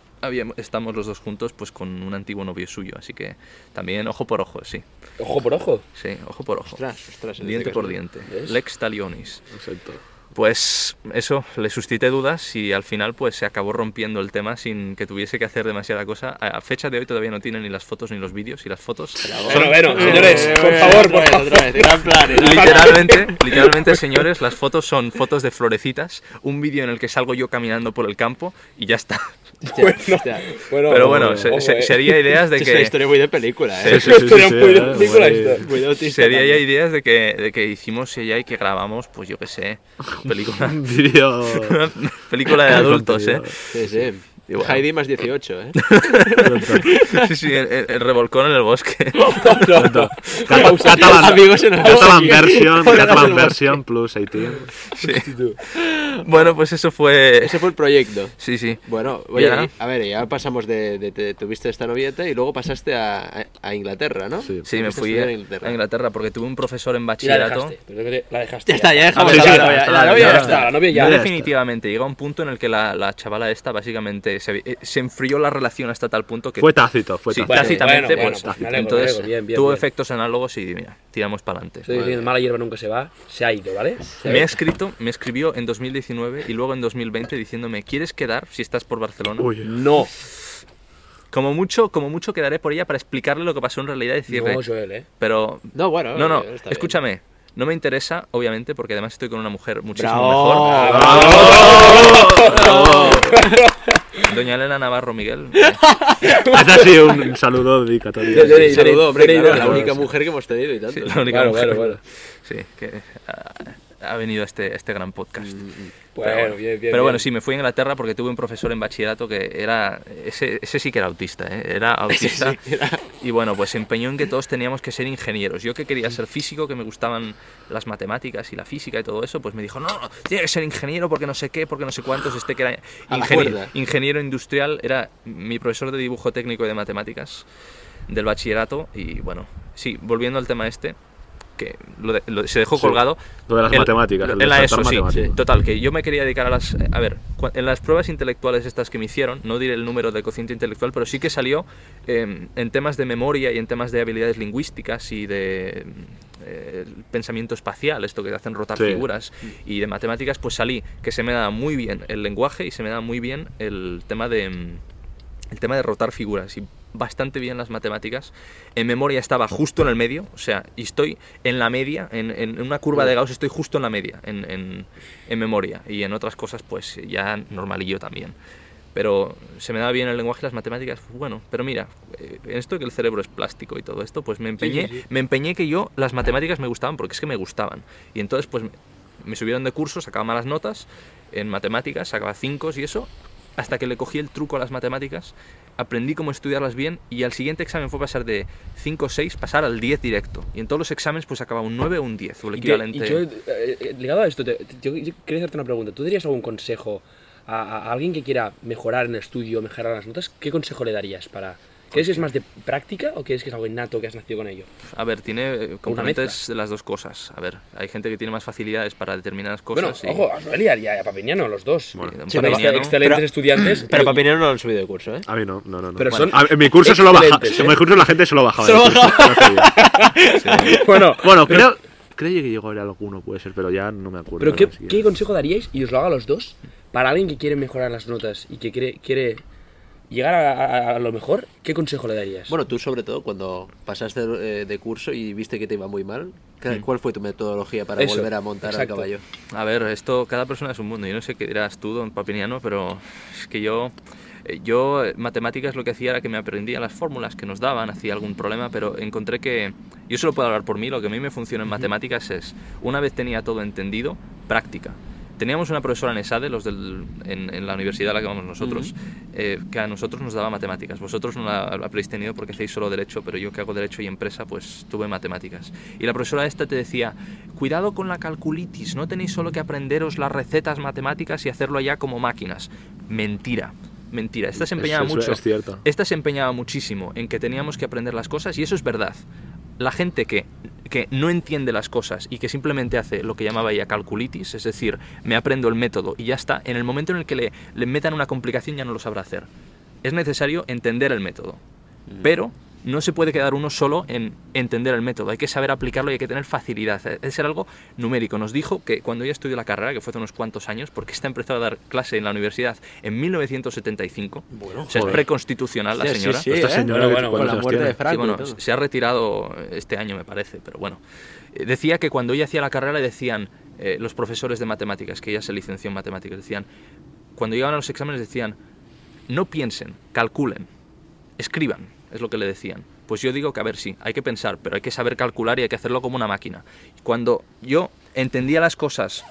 estamos los dos juntos pues con un antiguo novio suyo, así que también ojo por ojo, sí. ¿Ojo por ojo? Sí, ojo por ojo. Ostras, ostras, diente por diente. ¿Ves? Lex talionis. Exacto. Pues eso, le suscité dudas y al final pues se acabó rompiendo el tema sin que tuviese que hacer demasiada cosa. A fecha de hoy todavía no tiene ni las fotos ni los vídeos y las fotos... Bueno, bueno, señores, por favor, por favor. Otra vez, gran plan. Literalmente, literalmente, señores, las fotos son fotos de florecitas, un vídeo en el que salgo yo caminando por el campo y ya está. Bueno, bueno, pero bueno, bueno se, ojo, se, eh. sería ideas de que... Es una historia muy de película, ¿eh? Es una historia muy de película esto. Sería ya ideas de que, de que hicimos ella y que grabamos, pues yo qué sé, película, película de adultos, ¿eh? Sí, sí. Digo, Heidi más dieciocho, ¿eh? Sí, sí, el, el revolcón en el bosque. Catalan, amigos en el Catalan bosque. Version, Catalan Version plus dieciocho. Sí. Bueno, pues eso fue... Ese fue el proyecto. Sí, sí. Bueno, oye, ya. a ver, ya pasamos de... de, de tuviste esta novieta y luego pasaste a, a, a Inglaterra, ¿no? Sí, sí, me fui a, a, Inglaterra. a Inglaterra porque tuve un profesor en bachillerato. La dejaste. La dejaste. Ya está, ya dejamos. Sí, sí, la, la, la, la novia ya está, la novia ya. No, definitivamente, llega un punto en el que la, la chavala esta básicamente... Se, se enfrió la relación hasta tal punto que... Fue tácito, fue tácito. Sí, tácitamente, bueno, bueno, pues, tácito. Entonces bien, bien, bien. tuvo efectos análogos y mira, tiramos para adelante. Sí, vale. Mala hierba nunca se va, se ha ido, ¿vale? Se me ha escrito, me escribió en dos mil diecinueve y luego en dos mil veinte diciéndome, ¿quieres quedar si estás por Barcelona? Uy, no. Como mucho, como mucho quedaré por ella para explicarle lo que pasó en realidad y decirle... No, Joel, ¿eh? Pero... No, bueno, no, no, escúchame. Bien. No me interesa, obviamente, porque además estoy con una mujer muchísimo mejor. ¡Bravo! ¡Bravo! Doña Elena Navarro Miguel. Hasta ha sido un saludo dedicatorio. Un saludo, hombre, la única mujer que hemos tenido y tanto. La única mujer. Sí, que ha venido a este, este gran podcast. Bueno, pero, bien, bien, pero bueno, bien. Sí, me fui a Inglaterra porque tuve un profesor en bachillerato que era... Ese, ese sí que era autista, ¿eh? Era autista. Sí, sí, era. Y bueno, pues se empeñó en que todos teníamos que ser ingenieros. Yo que quería ser físico, que me gustaban las matemáticas y la física y todo eso, pues me dijo, no, no, tiene que ser ingeniero porque no sé qué, porque no sé cuántos, este que era ingeniero, ingeniero industrial. Era mi profesor de dibujo técnico y de matemáticas del bachillerato. Y bueno, sí, volviendo al tema este... que lo de, lo, se dejó colgado. Sí, lo de las el, matemáticas. El en la ESO, sí, sí. Total, que yo me quería dedicar a las... A ver, en las pruebas intelectuales estas que me hicieron, no diré el número de cociente intelectual, pero sí que salió eh, en temas de memoria y en temas de habilidades lingüísticas y de eh, pensamiento espacial, esto que te hacen rotar sí. figuras, y de matemáticas, pues salí que se me da muy bien el lenguaje y se me da muy bien el tema de... El tema de rotar figuras y bastante bien las matemáticas. En memoria estaba justo en el medio, o sea, y estoy en la media, en, en una curva de Gauss estoy justo en la media, en, en, en memoria. Y en otras cosas, pues ya normalillo también. Pero se me daba bien el lenguaje y las matemáticas, bueno, pero mira, en esto que el cerebro es plástico y todo esto, pues me empeñé, sí, sí, sí. me empeñé que yo las matemáticas me gustaban porque es que me gustaban. Y entonces, pues me subieron de curso, sacaba malas notas en matemáticas, sacaba cinco y eso. Hasta que le cogí el truco a las matemáticas, aprendí cómo estudiarlas bien y al siguiente examen fue pasar de cinco o seis, pasar al diez directo. Y en todos los exámenes pues acababa un nueve o un diez, o el equivalente. Y, te, y yo, eh, ligado a esto, te, te, yo, yo quería hacerte una pregunta. ¿Tú darías algún consejo a, a, a alguien que quiera mejorar en el estudio, mejorar las notas? ¿Qué consejo le darías para...? ¿Crees que es más de práctica o crees que es algo innato que has nacido con ello? A ver, tiene componentes de las dos cosas. A ver, hay gente que tiene más facilidades para determinadas cosas. Bueno, y... ojo, a Noel y a Papiniano, los dos. Bueno. Sí, excelentes pero, estudiantes. Pero, pero Papiniano no lo han subido de curso, ¿eh? A mí no, no, no. no. Pero bueno, son a, en mi curso solo baja, ¿eh? En mi curso la gente solo bajaba. Solo bajaba. Sí. Bueno, bueno pero... creo, creo que llegó a alguno, puede ser, pero ya no me acuerdo. ¿Pero qué, qué consejo daríais, y os lo haga los dos, para alguien que quiere mejorar las notas y que quiere... quiere... llegar a, a, a lo mejor? ¿Qué consejo le darías? Bueno, tú sobre todo cuando pasaste de, de curso y viste que te iba muy mal, ¿cuál fue tu metodología para Eso, volver a montar exacto. al caballo? A ver, esto, cada persona es un mundo. Yo no sé qué dirás tú, don Papiniano, pero es que yo... Yo, matemáticas, lo que hacía era que me aprendía las fórmulas que nos daban, hacía algún problema, pero encontré que... Yo solo puedo hablar por mí, lo que a mí me funciona en matemáticas es, una vez tenía todo entendido, práctica. Teníamos una profesora en ESADE, los del, en, en la universidad a la que vamos nosotros, uh-huh. eh, que a nosotros nos daba matemáticas. Vosotros no la, la habréis tenido porque hacéis solo Derecho, pero yo que hago Derecho y Empresa, pues tuve matemáticas. Y la profesora esta te decía, cuidado con la calculitis, no tenéis solo que aprenderos las recetas matemáticas y hacerlo allá como máquinas. Mentira. Mentira, esta se empeñaba eso, mucho. Es cierto. Esta se empeñaba muchísimo en que teníamos que aprender las cosas y eso es verdad. La gente que, que no entiende las cosas y que simplemente hace lo que llamaba ella calculitis, es decir, me aprendo el método y ya está, en el momento en el que le, le metan una complicación ya no lo sabrá hacer. Es necesario entender el método, mm. pero no se puede quedar uno solo en entender el método, hay que saber aplicarlo y hay que tener facilidad, es ser algo numérico. Nos dijo que cuando ella estudió la carrera, que fue hace unos cuantos años, porque esta empezó a dar clase en la universidad en mil novecientos setenta y cinco, bueno, o sea, joder. Es preconstitucional la sí, señora. Sí, sí, esta señora ¿eh? bueno, bueno, con la muerte de Franco. Sí, bueno, se ha retirado este año, me parece, pero bueno. Decía que cuando ella hacía la carrera le decían, eh, los profesores de matemáticas, que ella se licenció en matemáticas, decían, cuando llegaban a los exámenes decían, no piensen, calculen, escriban. Es lo que le decían. Pues yo digo que, a ver, sí, hay que pensar, pero hay que saber calcular y hay que hacerlo como una máquina. Cuando yo entendía las cosas,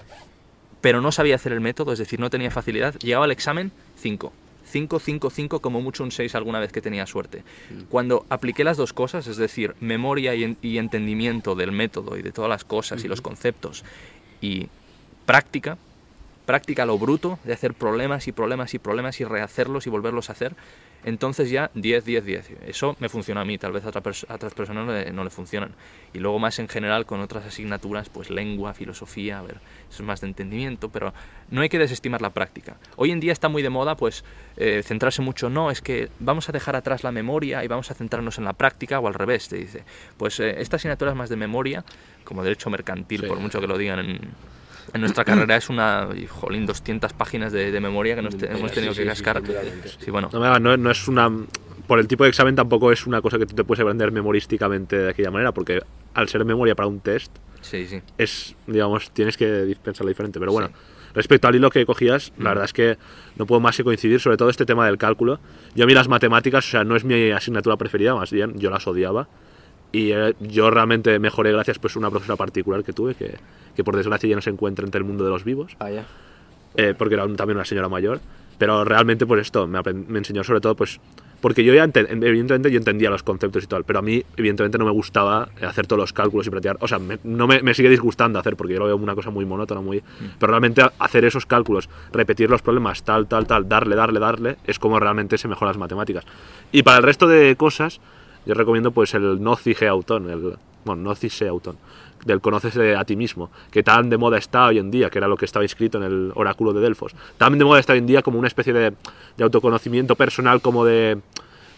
pero no sabía hacer el método, es decir, no tenía facilidad, llegaba al examen cinco. cinco, cinco, cinco, como mucho un seis alguna vez que tenía suerte. Cuando apliqué las dos cosas, es decir, memoria y, en, y entendimiento del método y de todas las cosas, uh-huh, y los conceptos, y práctica, práctica a lo bruto, de hacer problemas y problemas y problemas y rehacerlos y volverlos a hacer, entonces ya diez, diez, diez. Eso me funciona a mí, tal vez a, otra pers a otras personas no le, no le funcionan. Y luego más en general con otras asignaturas, pues lengua, filosofía, a ver, eso es más de entendimiento, pero no hay que desestimar la práctica. Hoy en día está muy de moda pues eh, centrarse mucho, no, es que vamos a dejar atrás la memoria y vamos a centrarnos en la práctica, o al revés, te dice. Pues eh, esta asignatura es más de memoria, como derecho mercantil, sí, por mucho que lo digan en... En nuestra carrera es una, jolín, doscientas páginas de, de memoria que nos te, hemos tenido sí, que sí, cascar. Sí, sí, sí, bueno. No, no, no es una, por el tipo de examen tampoco es una cosa que tú te puedes aprender memorísticamente de aquella manera, porque al ser memoria para un test, sí, sí, es, digamos, tienes que pensarlo diferente. Pero bueno, sí, respecto al hilo que cogías, mm, la verdad es que no puedo más que coincidir, sobre todo este tema del cálculo. Yo a mí las matemáticas, o sea, no es mi asignatura preferida, más bien, yo las odiaba. Y eh, yo realmente mejoré gracias pues a una profesora particular que tuve, que, que por desgracia ya no se encuentra entre el mundo de los vivos. Ah, ya. Eh, porque era un, también una señora mayor. Pero realmente pues esto me, me enseñó sobre todo pues... Porque yo ya, evidentemente, yo entendía los conceptos y tal, pero a mí, evidentemente, no me gustaba hacer todos los cálculos y plantear. O sea, me, no me, me sigue disgustando hacer, porque yo lo veo una cosa muy monótona, muy... Pero realmente hacer esos cálculos, repetir los problemas, tal, tal, tal, darle, darle, darle, es como realmente se mejoran las matemáticas. Y para el resto de cosas... Yo recomiendo pues el Noci Heauton, el bueno, Noci Heauton, del conócese a ti mismo, que tan de moda está hoy en día, que era lo que estaba inscrito en el oráculo de Delfos. Tan de moda está hoy en día como una especie de, de autoconocimiento personal, como de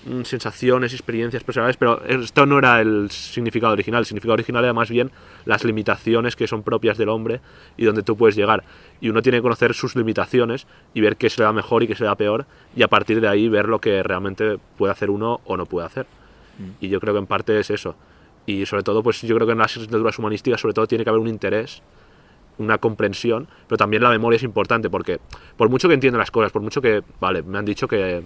mmm, sensaciones, experiencias personales, pero esto no era el significado original. El significado original era más bien las limitaciones que son propias del hombre y donde tú puedes llegar. Y uno tiene que conocer sus limitaciones y ver qué se le da mejor y qué se le da peor, y a partir de ahí ver lo que realmente puede hacer uno o no puede hacer. Y yo creo que en parte es eso. Y sobre todo, pues yo creo que en las asignaturas humanísticas sobre todo tiene que haber un interés, una comprensión, pero también la memoria es importante, porque por mucho que entienda las cosas, por mucho que, vale, me han dicho que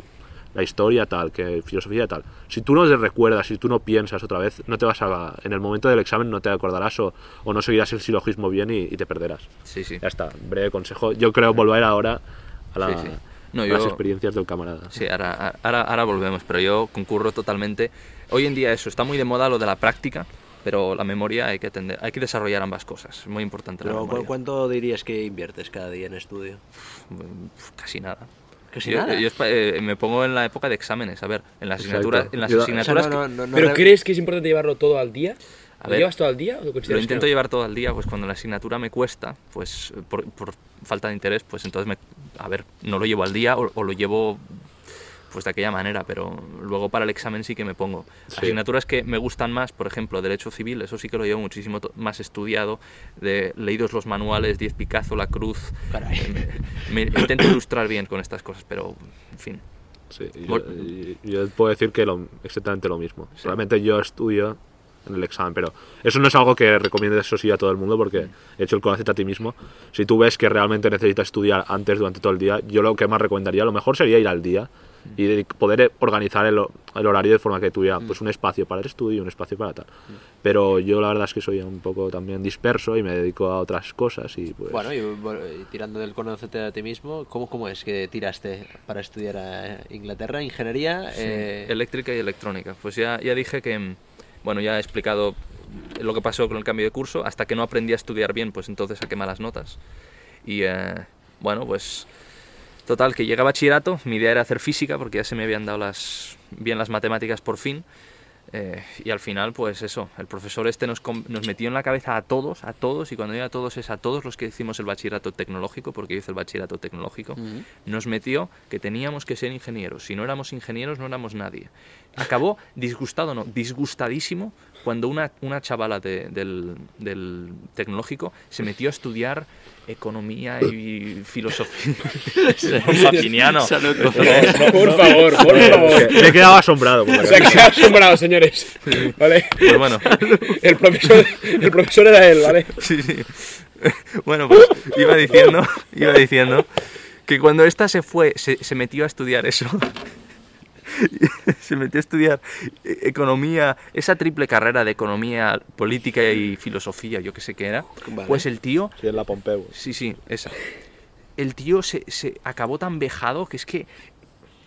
la historia tal, que filosofía tal, si tú no te recuerdas, si tú no piensas otra vez, no te vas a, en el momento del examen no te acordarás o, o no seguirás el silogismo bien y, y te perderás. Sí, sí. Ya está, breve consejo. Yo creo volver ahora a la... Sí, sí. No, yo, las experiencias del camarada. Sí, ahora, ahora, ahora volvemos, pero yo concurro totalmente. Hoy en día eso, está muy de moda lo de la práctica, pero la memoria hay que atender, hay que desarrollar ambas cosas, es muy importante. Pero, la memoria. ¿Cuánto dirías que inviertes cada día en estudio? Casi nada. Casi yo, nada. Yo eh, me pongo en la época de exámenes, a ver, en las asignaturas... En las asignaturas no, no, no, no, ¿Pero no, crees que es importante llevarlo todo al día? A ver, ¿lo llevas todo al día? ¿O lo consideras? Lo intento que no? llevar todo al día, pues cuando la asignatura me cuesta, pues por, por falta de interés, pues entonces me... A ver, no lo llevo al día o, o lo llevo pues de aquella manera, pero luego para el examen sí que me pongo. Sí. Asignaturas que me gustan más, por ejemplo, Derecho Civil, eso sí que lo llevo muchísimo más estudiado, de leídos los manuales, diez Picazo, La Cruz... Eh, me, me intento ilustrar bien con estas cosas, pero en fin. Sí, yo, yo puedo decir que lo, exactamente lo mismo. Sí. Realmente yo estudio en el examen, pero eso no es algo que recomiende eso sí a todo el mundo, porque de hecho el conocerte a ti mismo, si tú ves que realmente necesitas estudiar antes durante todo el día, yo lo que más recomendaría, lo mejor sería ir al día y poder organizar el, el horario de forma que tuviera pues un espacio para el estudio y un espacio para tal, pero yo la verdad es que soy un poco también disperso y me dedico a otras cosas y pues... Bueno, y, bueno, y tirando del conocerte a ti mismo, ¿cómo, cómo es que tiraste para estudiar a Inglaterra? Ingeniería... Sí, eh... eléctrica y electrónica, pues ya, ya dije que... Bueno, ya he explicado lo que pasó con el cambio de curso. Hasta que no aprendí a estudiar bien, pues entonces saqué malas notas. Y eh, bueno, pues total, que llegué a bachillerato. Mi idea era hacer física, porque ya se me habían dado las, bien las matemáticas por fin. Eh, y al final, pues eso, el profesor este nos, nos metió en la cabeza a todos, a todos, y cuando digo a todos es a todos los que hicimos el bachillerato tecnológico, porque yo hice el bachillerato tecnológico, uh-huh, nos metió que teníamos que ser ingenieros, si no éramos ingenieros no éramos nadie. Acabó disgustado, no, disgustadísimo, cuando una, una chavala de, del, del tecnológico se metió a estudiar economía y filosofía. Papiniano. Salud, por favor, por favor. Por favor. Me he quedado asombrado. Se ha quedado asombrado, señores. ¿Vale? Pues bueno. El profesor, el profesor era él, ¿vale? Sí, sí. Bueno, pues iba diciendo, iba diciendo que cuando esta se fue, se, se metió a estudiar eso. Se metió a estudiar economía, esa triple carrera de economía, política y filosofía, yo que sé qué era. Vale. Pues el tío... Sí, es la Pompeu. Sí, sí, esa. El tío se, se acabó tan vejado que es que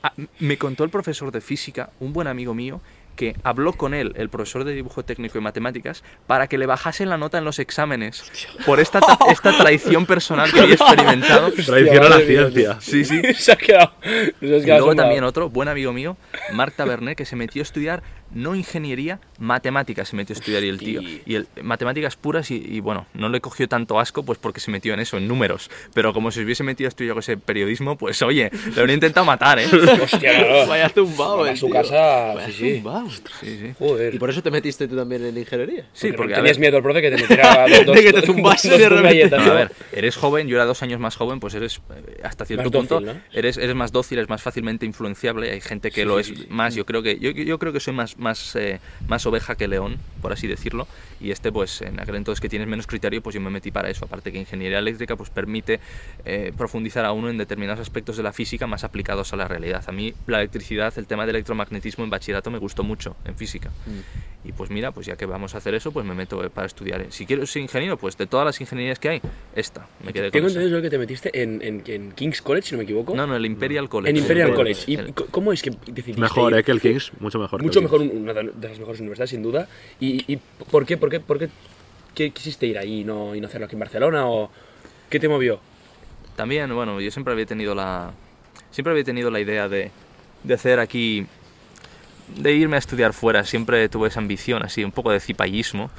Ah, me contó el profesor de física, un buen amigo mío, que habló con él, el profesor de dibujo técnico y matemáticas, para que le bajasen la nota en los exámenes. Hostia. Por esta, tra esta traición personal que había experimentado. Traición a la ciencia. Sí, sí. Se ha quedado. Se ha quedado y luego asombrado. También otro buen amigo mío, Marc Taverner, que se metió a estudiar, no ingeniería, matemáticas se metió a estudiar. Y el tío, y el, matemáticas puras, y, y bueno, no le cogió tanto asco pues porque se metió en eso, en números. Pero como si hubiese metido a estudiar ese periodismo, pues oye, le habría intentado matar, ¿eh? Hostia, vaya zumbao, bueno, en su casa. Vaya sí, zumbao. Sí, sí. Joder. Y por eso te metiste tú también en ingeniería. Sí, porque, porque tenías miedo al profe que te metiera dos, de que te zumbase de repente. No, a ver, eres joven, yo era dos años más joven, pues eres hasta cierto dócil, punto, ¿no? eres, eres más dócil, eres más fácilmente influenciable. Hay gente que sí, lo es sí, más. Sí. Yo creo que yo, yo creo que soy más más eh, más oveja que león, por así decirlo. Y este, pues en aquel entonces que tienes menos criterio, pues yo me metí para eso. Aparte que ingeniería eléctrica, pues permite eh, profundizar a uno en determinados aspectos de la física más aplicados a la realidad. A mí la electricidad, el tema de electromagnetismo en bachillerato me gustó mucho en física. Mm. Y pues mira, pues ya que vamos a hacer eso, pues me meto eh, para estudiar. Eh. Si quiero ser ingeniero, pues de todas las ingenierías que hay, esta. Me quedé con esa. ¿Tengo entendido que te metiste en, en, en King's College, si no me equivoco? No, no, el Imperial College. En Imperial el College. El, ¿Y el, cómo es que decidiste? Mejor eh, que el King's, mucho mejor. Mucho mejor, una de las mejores universidades, sin duda. ¿Y, y por qué, por qué, por qué, qué quisiste ir ahí y no, y no hacerlo aquí en Barcelona? ¿O qué te movió? También, bueno, yo siempre había tenido la, siempre había tenido la idea de, de hacer aquí, de irme a estudiar fuera. Siempre tuve esa ambición, así, un poco de cipallismo,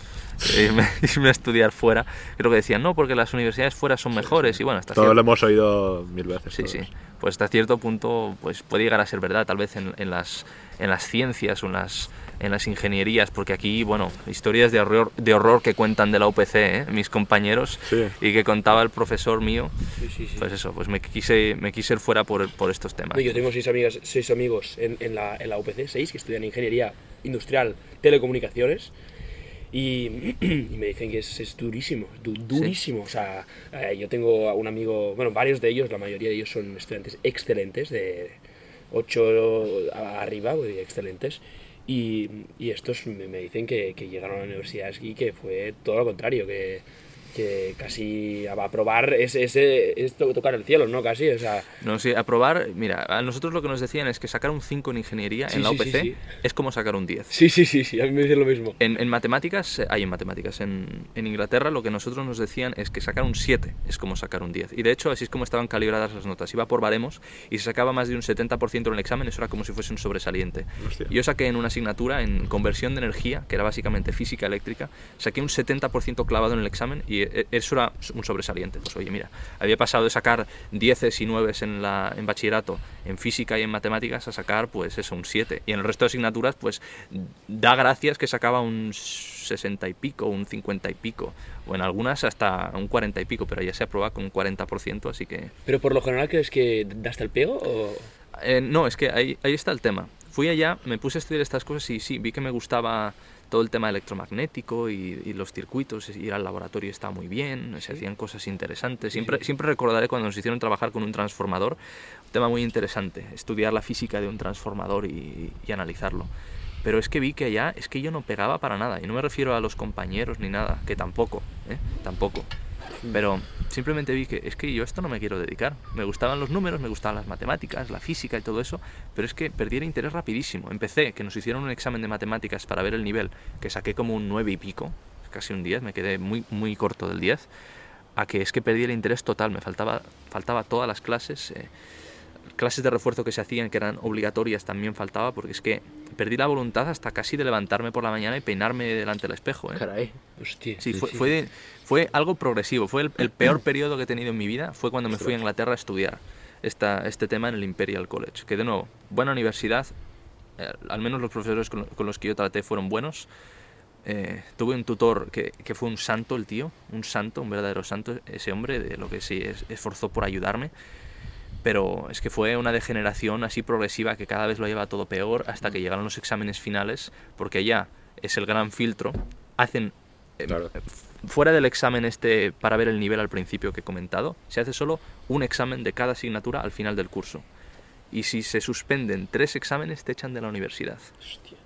de irme, irme a estudiar fuera. Creo que decían, no, porque las universidades fuera son mejores, y bueno, hasta todo lo hemos oído mil veces. Sí, sí. Pues hasta cierto punto pues puede llegar a ser verdad, tal vez en, en, las, en las ciencias o en las, en las ingenierías, porque aquí, bueno, historias de horror, de horror que cuentan de la U P C, ¿eh? Mis compañeros, sí. Y que contaba el profesor mío, sí, sí, sí. Pues eso, pues me quise, me quise ir fuera por, por estos temas. Yo tengo seis, amigas, seis amigos en, en, la, en la U P C, seis, que estudian ingeniería industrial, telecomunicaciones, y, y me dicen que es, es durísimo, du, durísimo, sí. O sea, eh, yo tengo un amigo, bueno, varios de ellos, la mayoría de ellos son estudiantes excelentes, de ocho arriba, pues, excelentes, y, y estos me, me dicen que, que llegaron a la universidad y que fue todo lo contrario, que... que casi aprobar es, es, es tocar el cielo, ¿no? Casi, o sea... No, sí, aprobar... Mira, a nosotros lo que nos decían es que sacar un cinco en ingeniería, sí, en la U P C, sí, sí, sí. Es como sacar un diez. Sí, sí, sí, sí, a mí me dicen lo mismo. En, en matemáticas, hay en matemáticas, en, en Inglaterra lo que nosotros nos decían es que sacar un siete es como sacar un diez. Y de hecho, así es como estaban calibradas las notas. Iba por baremos y se sacaba más de un setenta por ciento en el examen, eso era como si fuese un sobresaliente. Hostia. Yo saqué en una asignatura, en conversión de energía, que era básicamente física eléctrica, saqué un setenta por ciento clavado en el examen y eso era un sobresaliente. Pues oye, mira, había pasado de sacar dieces y nueves en, la, en bachillerato, en física y en matemáticas, a sacar pues eso, un siete. Y en el resto de asignaturas, pues da gracias que sacaba un sesenta y pico, un cincuenta y pico, o en algunas hasta un cuarenta y pico, pero ya se aprueba con un cuarenta por ciento, así que... ¿Pero por lo general crees que daste el pego o...? Eh, no, es que ahí, ahí está el tema. Fui allá, me puse a estudiar estas cosas y sí, vi que me gustaba... todo el tema electromagnético y, y los circuitos, ir al laboratorio estaba muy bien, se hacían cosas interesantes. Siempre, siempre recordaré cuando nos hicieron trabajar con un transformador, un tema muy interesante, estudiar la física de un transformador y, y analizarlo. Pero es que vi que allá, es que yo no pegaba para nada, y no me refiero a los compañeros ni nada, que tampoco, ¿eh? Tampoco. Pero simplemente vi que es que yo a esto no me quiero dedicar. Me gustaban los números, me gustaban las matemáticas, la física y todo eso, pero es que perdí el interés rapidísimo. Empecé, que nos hicieron un examen de matemáticas para ver el nivel, que saqué como un nueve y pico, casi un diez, me quedé muy, muy corto del diez, a que es que perdí el interés total, me faltaba, faltaba todas las clases, eh, clases de refuerzo que se hacían, que eran obligatorias, también faltaba, porque es que perdí la voluntad hasta casi de levantarme por la mañana y peinarme delante del espejo, ¿eh? Caray, hostia. Sí, fue, fue, de, fue algo progresivo. Fue el, el peor periodo que he tenido en mi vida. Fue cuando me fui a Inglaterra a estudiar esta, este tema en el Imperial College. Que de nuevo, buena universidad. Eh, al menos los profesores con, con los que yo traté fueron buenos. Eh, tuve un tutor que, que fue un santo, el tío. Un santo, un verdadero santo. Ese hombre, de lo que se sí, esforzó por ayudarme. Pero es que fue una degeneración así progresiva que cada vez lo lleva todo peor hasta que llegaron los exámenes finales, porque allá es el gran filtro. Hacen, eh, claro. Fuera del examen este para ver el nivel al principio que he comentado, se hace solo un examen de cada asignatura al final del curso. Y si se suspenden tres exámenes, te echan de la universidad. Hostia.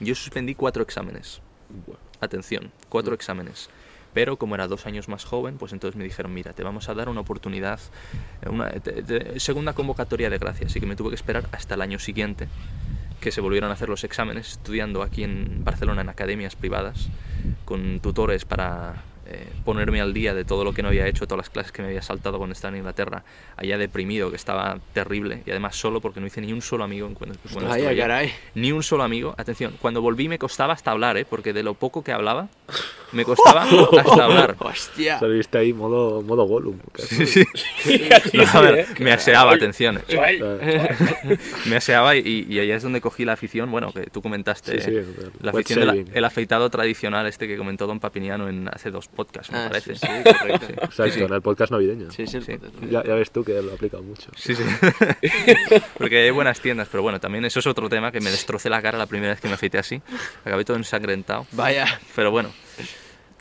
Yo suspendí cuatro exámenes. Bueno. Atención, cuatro exámenes. Pero como era dos años más joven, pues entonces me dijeron, mira, te vamos a dar una oportunidad, una te, te, segunda convocatoria de gracia. Así que me tuve que esperar hasta el año siguiente, que se volvieron a hacer los exámenes, estudiando aquí en Barcelona en academias privadas, con tutores para eh, ponerme al día de todo lo que no había hecho, todas las clases que me había saltado cuando estaba en Inglaterra, allá deprimido, que estaba terrible, y además solo porque no hice ni un solo amigo. En cuando, cuando Ay, allá, caray. Ni un solo amigo. Atención, cuando volví me costaba hasta hablar, ¿eh? Porque de lo poco que hablaba, me costaba hasta hablar. ¡Hostia! Saliste ahí modo, modo Gollum. Sí, sí. No, a ver, me aseaba, atención. Me aseaba y, y allá es donde cogí la afición, bueno, que tú comentaste, sí, sí, eh, la afición de la, el afeitado tradicional este que comentó don Papiniano en hace dos podcasts, me ah, parece. Sí, sí, correcto. Sí. Exacto, sí, sí. En el podcast navideño. Sí, sí, el podcast navideño. Ya, ya ves tú que lo aplicado mucho. Sí, sí. Porque hay buenas tiendas, pero bueno, también eso es otro tema, que me destrocé la cara la primera vez que me afeité así. Acabé todo ensangrentado. Vaya. Pero bueno.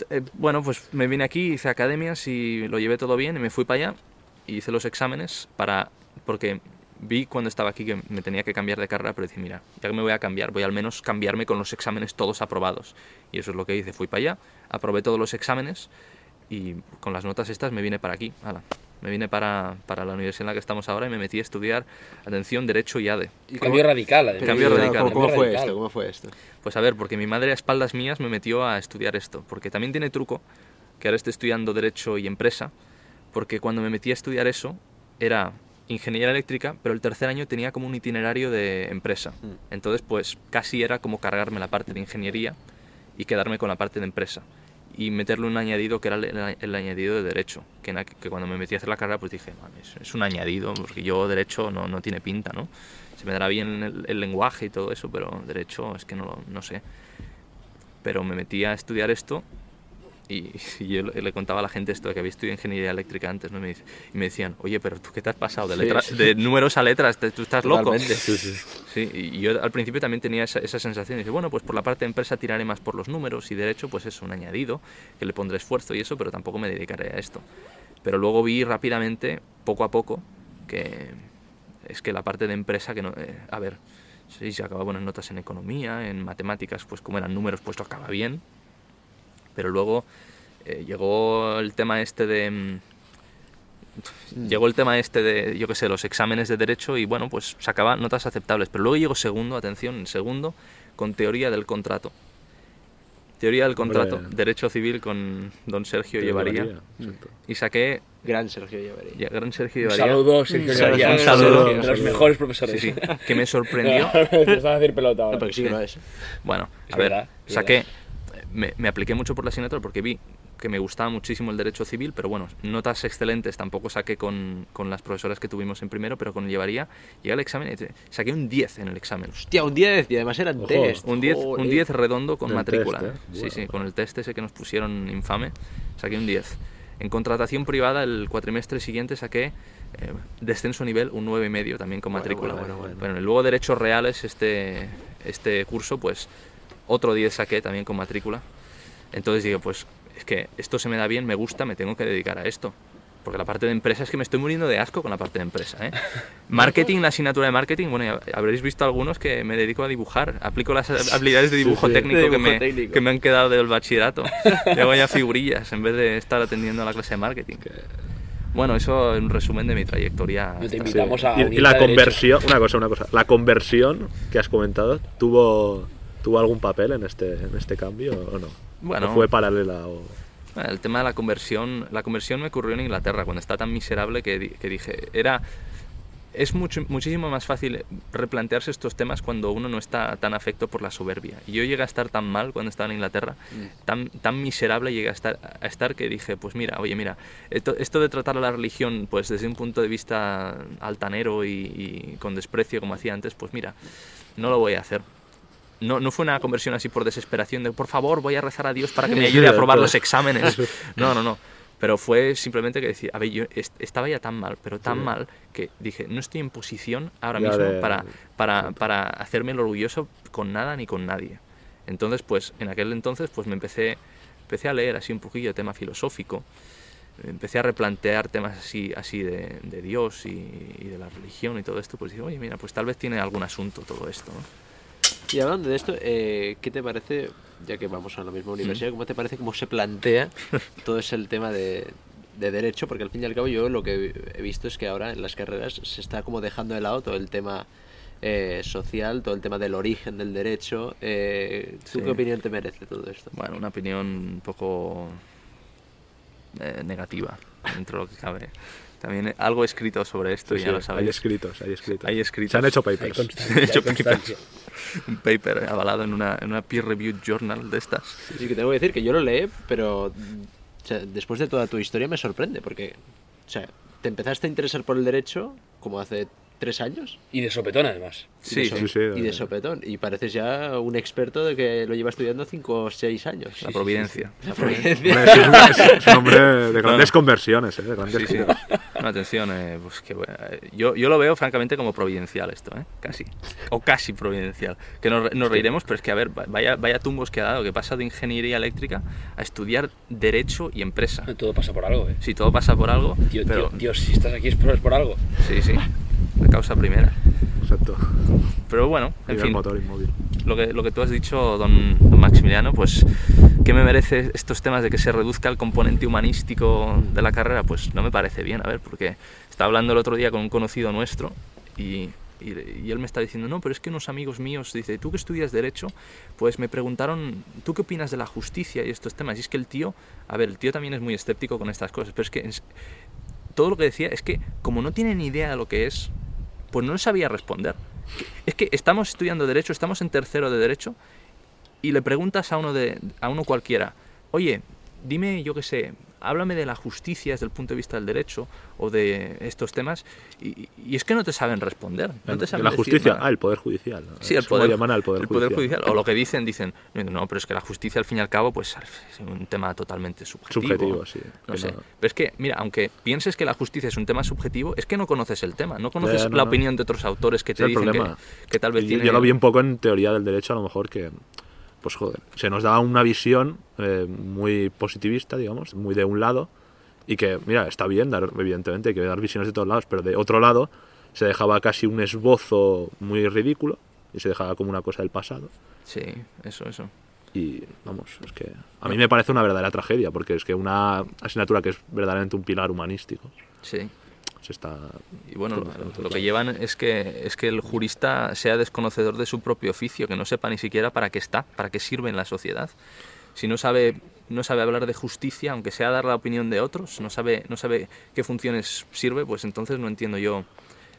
Eh, bueno, pues me vine aquí, hice academias y lo llevé todo bien y me fui para allá y hice los exámenes para... porque vi cuando estaba aquí que me tenía que cambiar de carrera, pero dije, mira, ya que me voy a cambiar, voy al menos cambiarme con los exámenes todos aprobados. Y eso es lo que hice, fui para allá, aprobé todos los exámenes y con las notas estas me vine para aquí, ala. Me vine para, para la universidad en la que estamos ahora y me metí a estudiar, atención, Derecho y ADE. Y cambio radical, además. Cambio sí, radical. ¿Cómo, cómo, fue radical. Esto, ¿Cómo fue esto? Pues a ver, porque mi madre a espaldas mías me metió a estudiar esto, porque también tiene truco, que ahora estoy estudiando Derecho y Empresa, porque cuando me metí a estudiar eso, era Ingeniería Eléctrica, pero el tercer año tenía como un itinerario de Empresa. Entonces, pues, casi era como cargarme la parte de Ingeniería y quedarme con la parte de Empresa. Y meterle un añadido que era el, el, el añadido de Derecho, que, en, que cuando me metí a hacer la carrera pues dije, es, es un añadido, porque yo Derecho no, no tiene pinta, ¿no? Se me dará bien el, el lenguaje y todo eso, pero Derecho es que no, no sé. Pero me metí a estudiar esto y, y yo le, le contaba a la gente esto, que había estudiado Ingeniería Eléctrica antes, ¿no? Y me, y me decían, oye, pero ¿tú qué te has pasado? De, letra, sí, sí. de números a letras, te, tú estás Totalmente. Loco. Sí, sí. Sí, y yo al principio también tenía esa, esa sensación, y dije, bueno, pues por la parte de Empresa tiraré más por los números y Derecho, pues es un añadido, que le pondré esfuerzo y eso, pero tampoco me dedicaré a esto. Pero luego vi rápidamente, poco a poco, que es que la parte de Empresa, que no, eh, a ver, sí, se acababa buenas notas en Economía, en Matemáticas, pues como eran números, pues lo acaba bien, pero luego eh, llegó el tema este de... Llegó el tema este de, yo qué sé, los exámenes de Derecho y bueno, pues sacaba notas aceptables. Pero luego llegó segundo, atención, segundo, con Teoría del Contrato. Teoría del Contrato, bueno, Derecho Civil con don Sergio Llevaría. Y saqué... Gran Sergio Llevaría. Gran Sergio Llevaría. Un saludo, Sergio Llevaría. Un saludo. De los mejores profesores. Sí, sí, que me sorprendió. Te vas a decir pelota ahora. No, pero sí que no es. Bueno, a ver, saqué... Me, me apliqué mucho por la asignatura porque vi que me gustaba muchísimo el Derecho Civil, pero bueno, notas excelentes tampoco saqué con, con las profesoras que tuvimos en primero, pero con Llevaría, llegué al examen, saqué un diez en el examen. Hostia, un diez, y además eran test. Un diez, un diez redondo con matrícula. Test, ¿eh? Bueno, sí, sí, con el test ese que nos pusieron infame, saqué un diez. En contratación privada, el cuatrimestre siguiente saqué eh, descenso nivel, un nueve coma cinco también con matrícula. Bueno, bueno, bueno, bueno. Bueno, luego Derechos Reales, este, este curso, pues otro diez saqué también con matrícula. Entonces digo, pues es que esto se me da bien, me gusta, me tengo que dedicar a esto. Porque la parte de Empresa es que me estoy muriendo de asco con la parte de Empresa, ¿eh? Marketing, la asignatura de Marketing, bueno, ya habréis visto algunos que me dedico a dibujar. Aplico las habilidades de dibujo, sí, sí, técnico, de dibujo que me, técnico que me han quedado del bachillerato. Le hago ya figurillas en vez de estar atendiendo a la clase de Marketing. Bueno, eso es un resumen de mi trayectoria. Te invitamos sí. a y, y la conversión, derecha. una cosa, una cosa. La conversión que has comentado tuvo... ¿Tuvo algún papel en este, en este cambio o no? Bueno, ¿o fue paralela? O... El tema de la conversión, la conversión me ocurrió en Inglaterra, cuando está tan miserable que, di, que dije, era, es mucho, muchísimo más fácil replantearse estos temas cuando uno no está tan afecto por la soberbia. Y yo llegué a estar tan mal cuando estaba en Inglaterra, mm. tan, tan miserable llegué a estar, a estar que dije, pues mira, oye, mira, esto, esto de tratar a la religión pues desde un punto de vista altanero y, y con desprecio como hacía antes, pues mira, no lo voy a hacer. No, no fue una conversión así por desesperación de por favor voy a rezar a Dios para que me ayude a aprobar los exámenes. No, no, no. Pero fue simplemente que decía, a ver, yo estaba ya tan mal, pero tan sí. mal que dije, no estoy en posición ahora ya mismo de... para, para, para hacerme el orgulloso con nada ni con nadie. Entonces, pues en aquel entonces pues me empecé, empecé a leer así un poquillo de tema filosófico. Empecé a replantear temas así, así de, de Dios y, y de la religión y todo esto. Pues dije, oye, mira, pues tal vez tiene algún asunto todo esto, ¿no? Y hablando de esto, eh, ¿qué te parece, ya que vamos a la misma universidad, cómo te parece cómo se plantea todo ese el tema de, de derecho? Porque al fin y al cabo yo lo que he visto es que ahora en las carreras se está como dejando de lado todo el tema eh, social, todo el tema del origen del derecho. Eh, ¿Tú sí. qué opinión te merece todo esto? Bueno, una opinión un poco eh, negativa, dentro de lo que cabe. También algo escrito sobre esto, sí, ya sí, lo sabéis. Hay escritos, hay escritos. Hay escritos. Se han hecho papers. Hay hecho papers. Un paper avalado en una, en una peer-reviewed journal de estas. Sí, que tengo que decir que yo lo leí, pero o sea, después de toda tu historia me sorprende, porque o sea, te empezaste a interesar por el derecho como hace tres años. Y de sopetón, además. Sí, y de, so sí, sí, y de sopetón. Y pareces ya un experto de que lo lleva estudiando cinco o seis años. La providencia. Sí, sí, sí. La providencia. Es, es un hombre de grandes no. conversiones, ¿eh? De grandes sí, sí. No, atención, eh, pues que, bueno, yo, yo lo veo francamente como providencial esto, ¿eh? Casi. O casi providencial. Que nos, nos reiremos, pero es que, a ver, vaya, vaya tumbos que ha dado, que pasa de ingeniería eléctrica a estudiar derecho y empresa. Todo pasa por algo, ¿eh? Sí, todo pasa por algo. Tío, pero... tío, tío, si estás aquí es por, es por algo. Sí, sí. La causa primera. Exacto. Pero bueno, en fin, motor inmóvil. Lo que, lo que tú has dicho, don, don Maximiliano, pues, ¿qué me merece estos temas de que se reduzca el componente humanístico de la carrera? Pues no me parece bien, a ver, porque estaba hablando el otro día con un conocido nuestro y, y, y él me está diciendo, no, pero es que unos amigos míos, dice, tú que estudias Derecho, pues me preguntaron, ¿tú qué opinas de la justicia y estos temas? Y es que el tío, a ver, el tío también es muy escéptico con estas cosas, pero es que es, todo lo que decía es que, como no tiene ni idea de lo que es, pues no sabía responder. Es que estamos estudiando Derecho, estamos en tercero de Derecho, y le preguntas a uno, de, a uno cualquiera, oye, dime, yo qué sé, háblame de la justicia desde el punto de vista del derecho, o de estos temas, y, y es que no te saben responder. No te saben de la justicia, nada. Ah, el Poder Judicial. Sí, el poder, llaman al poder, el judicial. poder Judicial. O lo que dicen, dicen, no, pero es que la justicia, al fin y al cabo, pues es un tema totalmente subjetivo. Subjetivo, sí. No sé. No. Pero es que, mira, aunque pienses que la justicia es un tema subjetivo, es que no conoces el tema, no conoces ya, no, la no. opinión de otros autores que te es dicen que, que tal vez yo, tienen... Yo lo vi un poco en teoría del derecho, a lo mejor, que... pues joder, se nos da una visión eh, muy positivista, digamos, muy de un lado, y que, mira, está bien dar, evidentemente, hay que dar visiones de todos lados, pero de otro lado se dejaba casi un esbozo muy ridículo y se dejaba como una cosa del pasado. Sí, eso, eso. Y, vamos, es que a mí me parece una verdadera tragedia, porque es que una asignatura que es verdaderamente un pilar humanístico. Sí. Está y bueno, lo, lo que llevan es que, es que el jurista sea desconocedor de su propio oficio, que no sepa ni siquiera para qué está, para qué sirve en la sociedad. Si no sabe, no sabe hablar de justicia, aunque sea dar la opinión de otros, no sabe, no sabe qué funciones sirve, pues entonces no entiendo yo.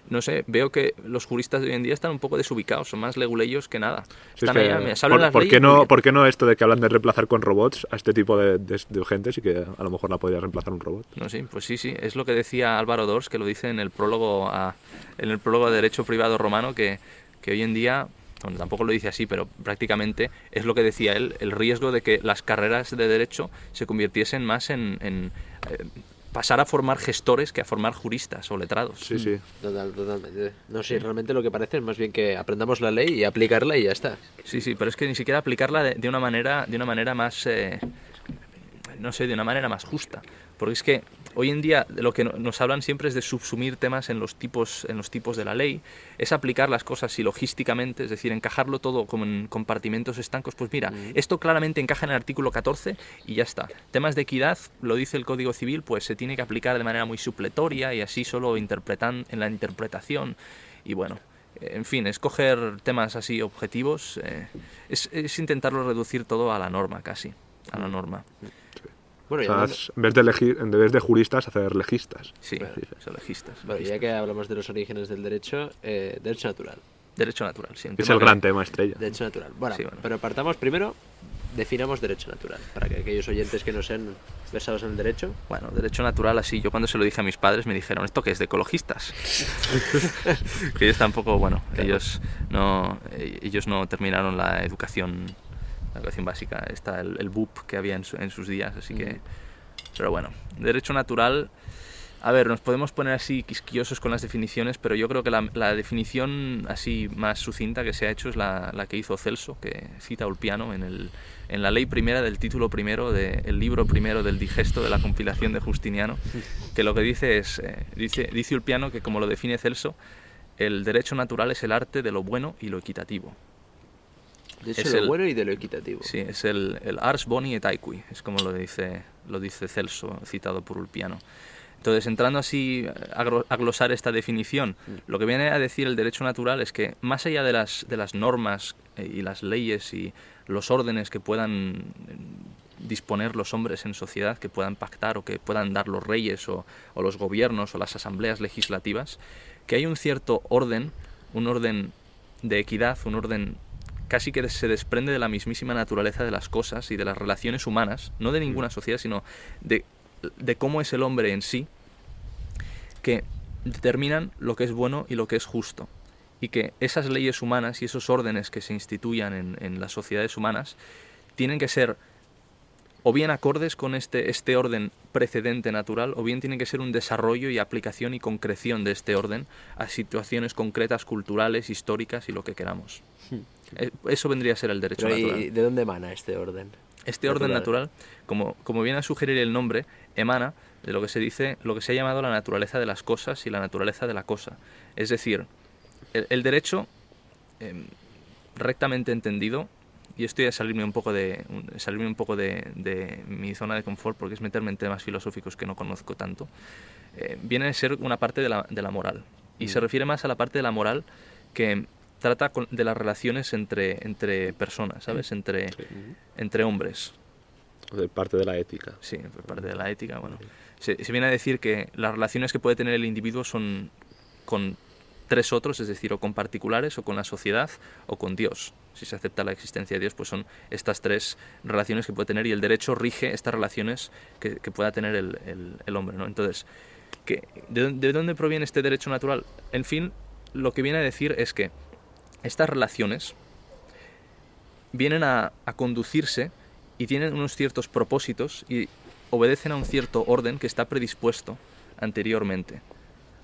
No sé, veo que los juristas de hoy en día están un poco desubicados, son más leguleyos que nada. Sí, están es que, allá, mira, se hablan por, las ¿por, leyes, qué no, ¿Por qué no esto de que hablan de reemplazar con robots a este tipo de, de, de gente? Sí que a lo mejor la podría reemplazar un robot. No, sí, pues sí, sí. Es lo que decía Álvaro Dors, que lo dice en el prólogo a, en el prólogo de Derecho Privado Romano, que, que hoy en día, bueno, tampoco lo dice así, pero prácticamente es lo que decía él, el riesgo de que las carreras de Derecho se convirtiesen más en... en eh, pasar a formar gestores que a formar juristas o letrados. Sí, sí. Total, totalmente. No sé, sí, realmente lo que parece es más bien que aprendamos la ley y aplicarla y ya está. Sí, sí, pero es que ni siquiera aplicarla de, de una manera de una manera más... Eh, no sé, de una manera más justa. Porque es que hoy en día lo que nos hablan siempre es de subsumir temas en los tipos, en los tipos de la ley, es aplicar las cosas silogísticamente, es decir, encajarlo todo como en compartimentos estancos. Pues mira, mm. esto claramente encaja en el artículo catorce y ya está. Temas de equidad, lo dice el Código Civil, pues se tiene que aplicar de manera muy supletoria y así solo interpretan en la interpretación. Y bueno, en fin, escoger temas así objetivos eh, es, es intentarlo reducir todo a la norma casi, a la norma. Bueno, o sea, hablando... en, vez de legis, en vez de juristas, hacer legistas. Sí, bueno, son legistas. Bueno, legistas. Ya que hablamos de los orígenes del derecho, eh, derecho natural. Derecho natural, sí. Es el que... gran tema estrella. Derecho natural. Bueno, sí, bueno, pero partamos primero, definamos derecho natural, para que aquellos oyentes que no sean versados en el derecho. Bueno, derecho natural, así, yo cuando se lo dije a mis padres me dijeron, ¿esto qué es, de ecologistas? Que ellos tampoco, bueno, claro. ellos, no, ellos no terminaron la educación... la educación básica, está el, el B U P que había en, su, en sus días, así que... Pero bueno, derecho natural... A ver, nos podemos poner así quisquillosos con las definiciones, pero yo creo que la, la definición así más sucinta que se ha hecho es la, la que hizo Celso, que cita Ulpiano en, el, en la ley primera del título primero del de, libro primero del digesto de la compilación de Justiniano, que lo que dice es... Eh, dice, dice Ulpiano que, como lo define Celso, el derecho natural es el arte de lo bueno y lo equitativo. De hecho, es lo el, bueno y de lo equitativo. Sí, es el, el ars boni et aequi, es como lo dice, lo dice Celso, citado por Ulpiano. Entonces, entrando así a glosar esta definición, lo que viene a decir el derecho natural es que, más allá de las, de las normas y las leyes y los órdenes que puedan disponer los hombres en sociedad, que puedan pactar o que puedan dar los reyes o, o los gobiernos o las asambleas legislativas, que hay un cierto orden, un orden de equidad, un orden casi que se desprende de la mismísima naturaleza de las cosas y de las relaciones humanas, no de ninguna sociedad, sino de... de cómo es el hombre en sí, que determinan lo que es bueno y lo que es justo, y que esas leyes humanas y esos órdenes que se instituyan en, en las sociedades humanas tienen que ser o bien acordes con este, este orden precedente natural, o bien tienen que ser un desarrollo y aplicación y concreción de este orden a situaciones concretas, culturales, históricas y lo que queramos. Eso vendría a ser el derecho Pero natural. ¿Y de dónde emana este orden? Este orden natural, natural como, como viene a sugerir el nombre, emana de lo que se dice, lo que se ha llamado la naturaleza de las cosas y la naturaleza de la cosa. Es decir, el, el derecho, eh, rectamente entendido, y estoy a salirme un poco, de, salirme un poco de, de mi zona de confort porque es meterme en temas filosóficos que no conozco tanto, eh, viene a ser una parte de la, de la moral. Y mm. se refiere más a la parte de la moral que trata de las relaciones entre, entre personas, ¿sabes? Entre, sí. entre hombres. De parte de la ética. Sí, de parte de la ética, bueno. Se, se viene a decir que las relaciones que puede tener el individuo son con tres otros, es decir, o con particulares, o con la sociedad, o con Dios. Si se acepta la existencia de Dios, pues son estas tres relaciones que puede tener, y el derecho rige estas relaciones que, que pueda tener el, el, el hombre, ¿no? Entonces, ¿qué, de, ¿de dónde proviene este derecho natural? En fin, lo que viene a decir es que estas relaciones vienen a, a conducirse y tienen unos ciertos propósitos y obedecen a un cierto orden que está predispuesto anteriormente.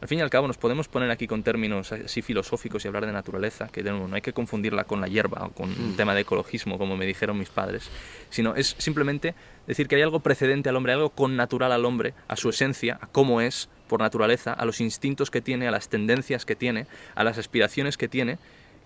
Al fin y al cabo nos podemos poner aquí con términos así filosóficos y hablar de naturaleza, que de nuevo, no hay que confundirla con la hierba o con mm. un tema de ecologismo, como me dijeron mis padres, sino es simplemente decir que hay algo precedente al hombre, algo connatural al hombre, a su esencia, a cómo es por naturaleza, a los instintos que tiene, a las tendencias que tiene, a las aspiraciones que tiene,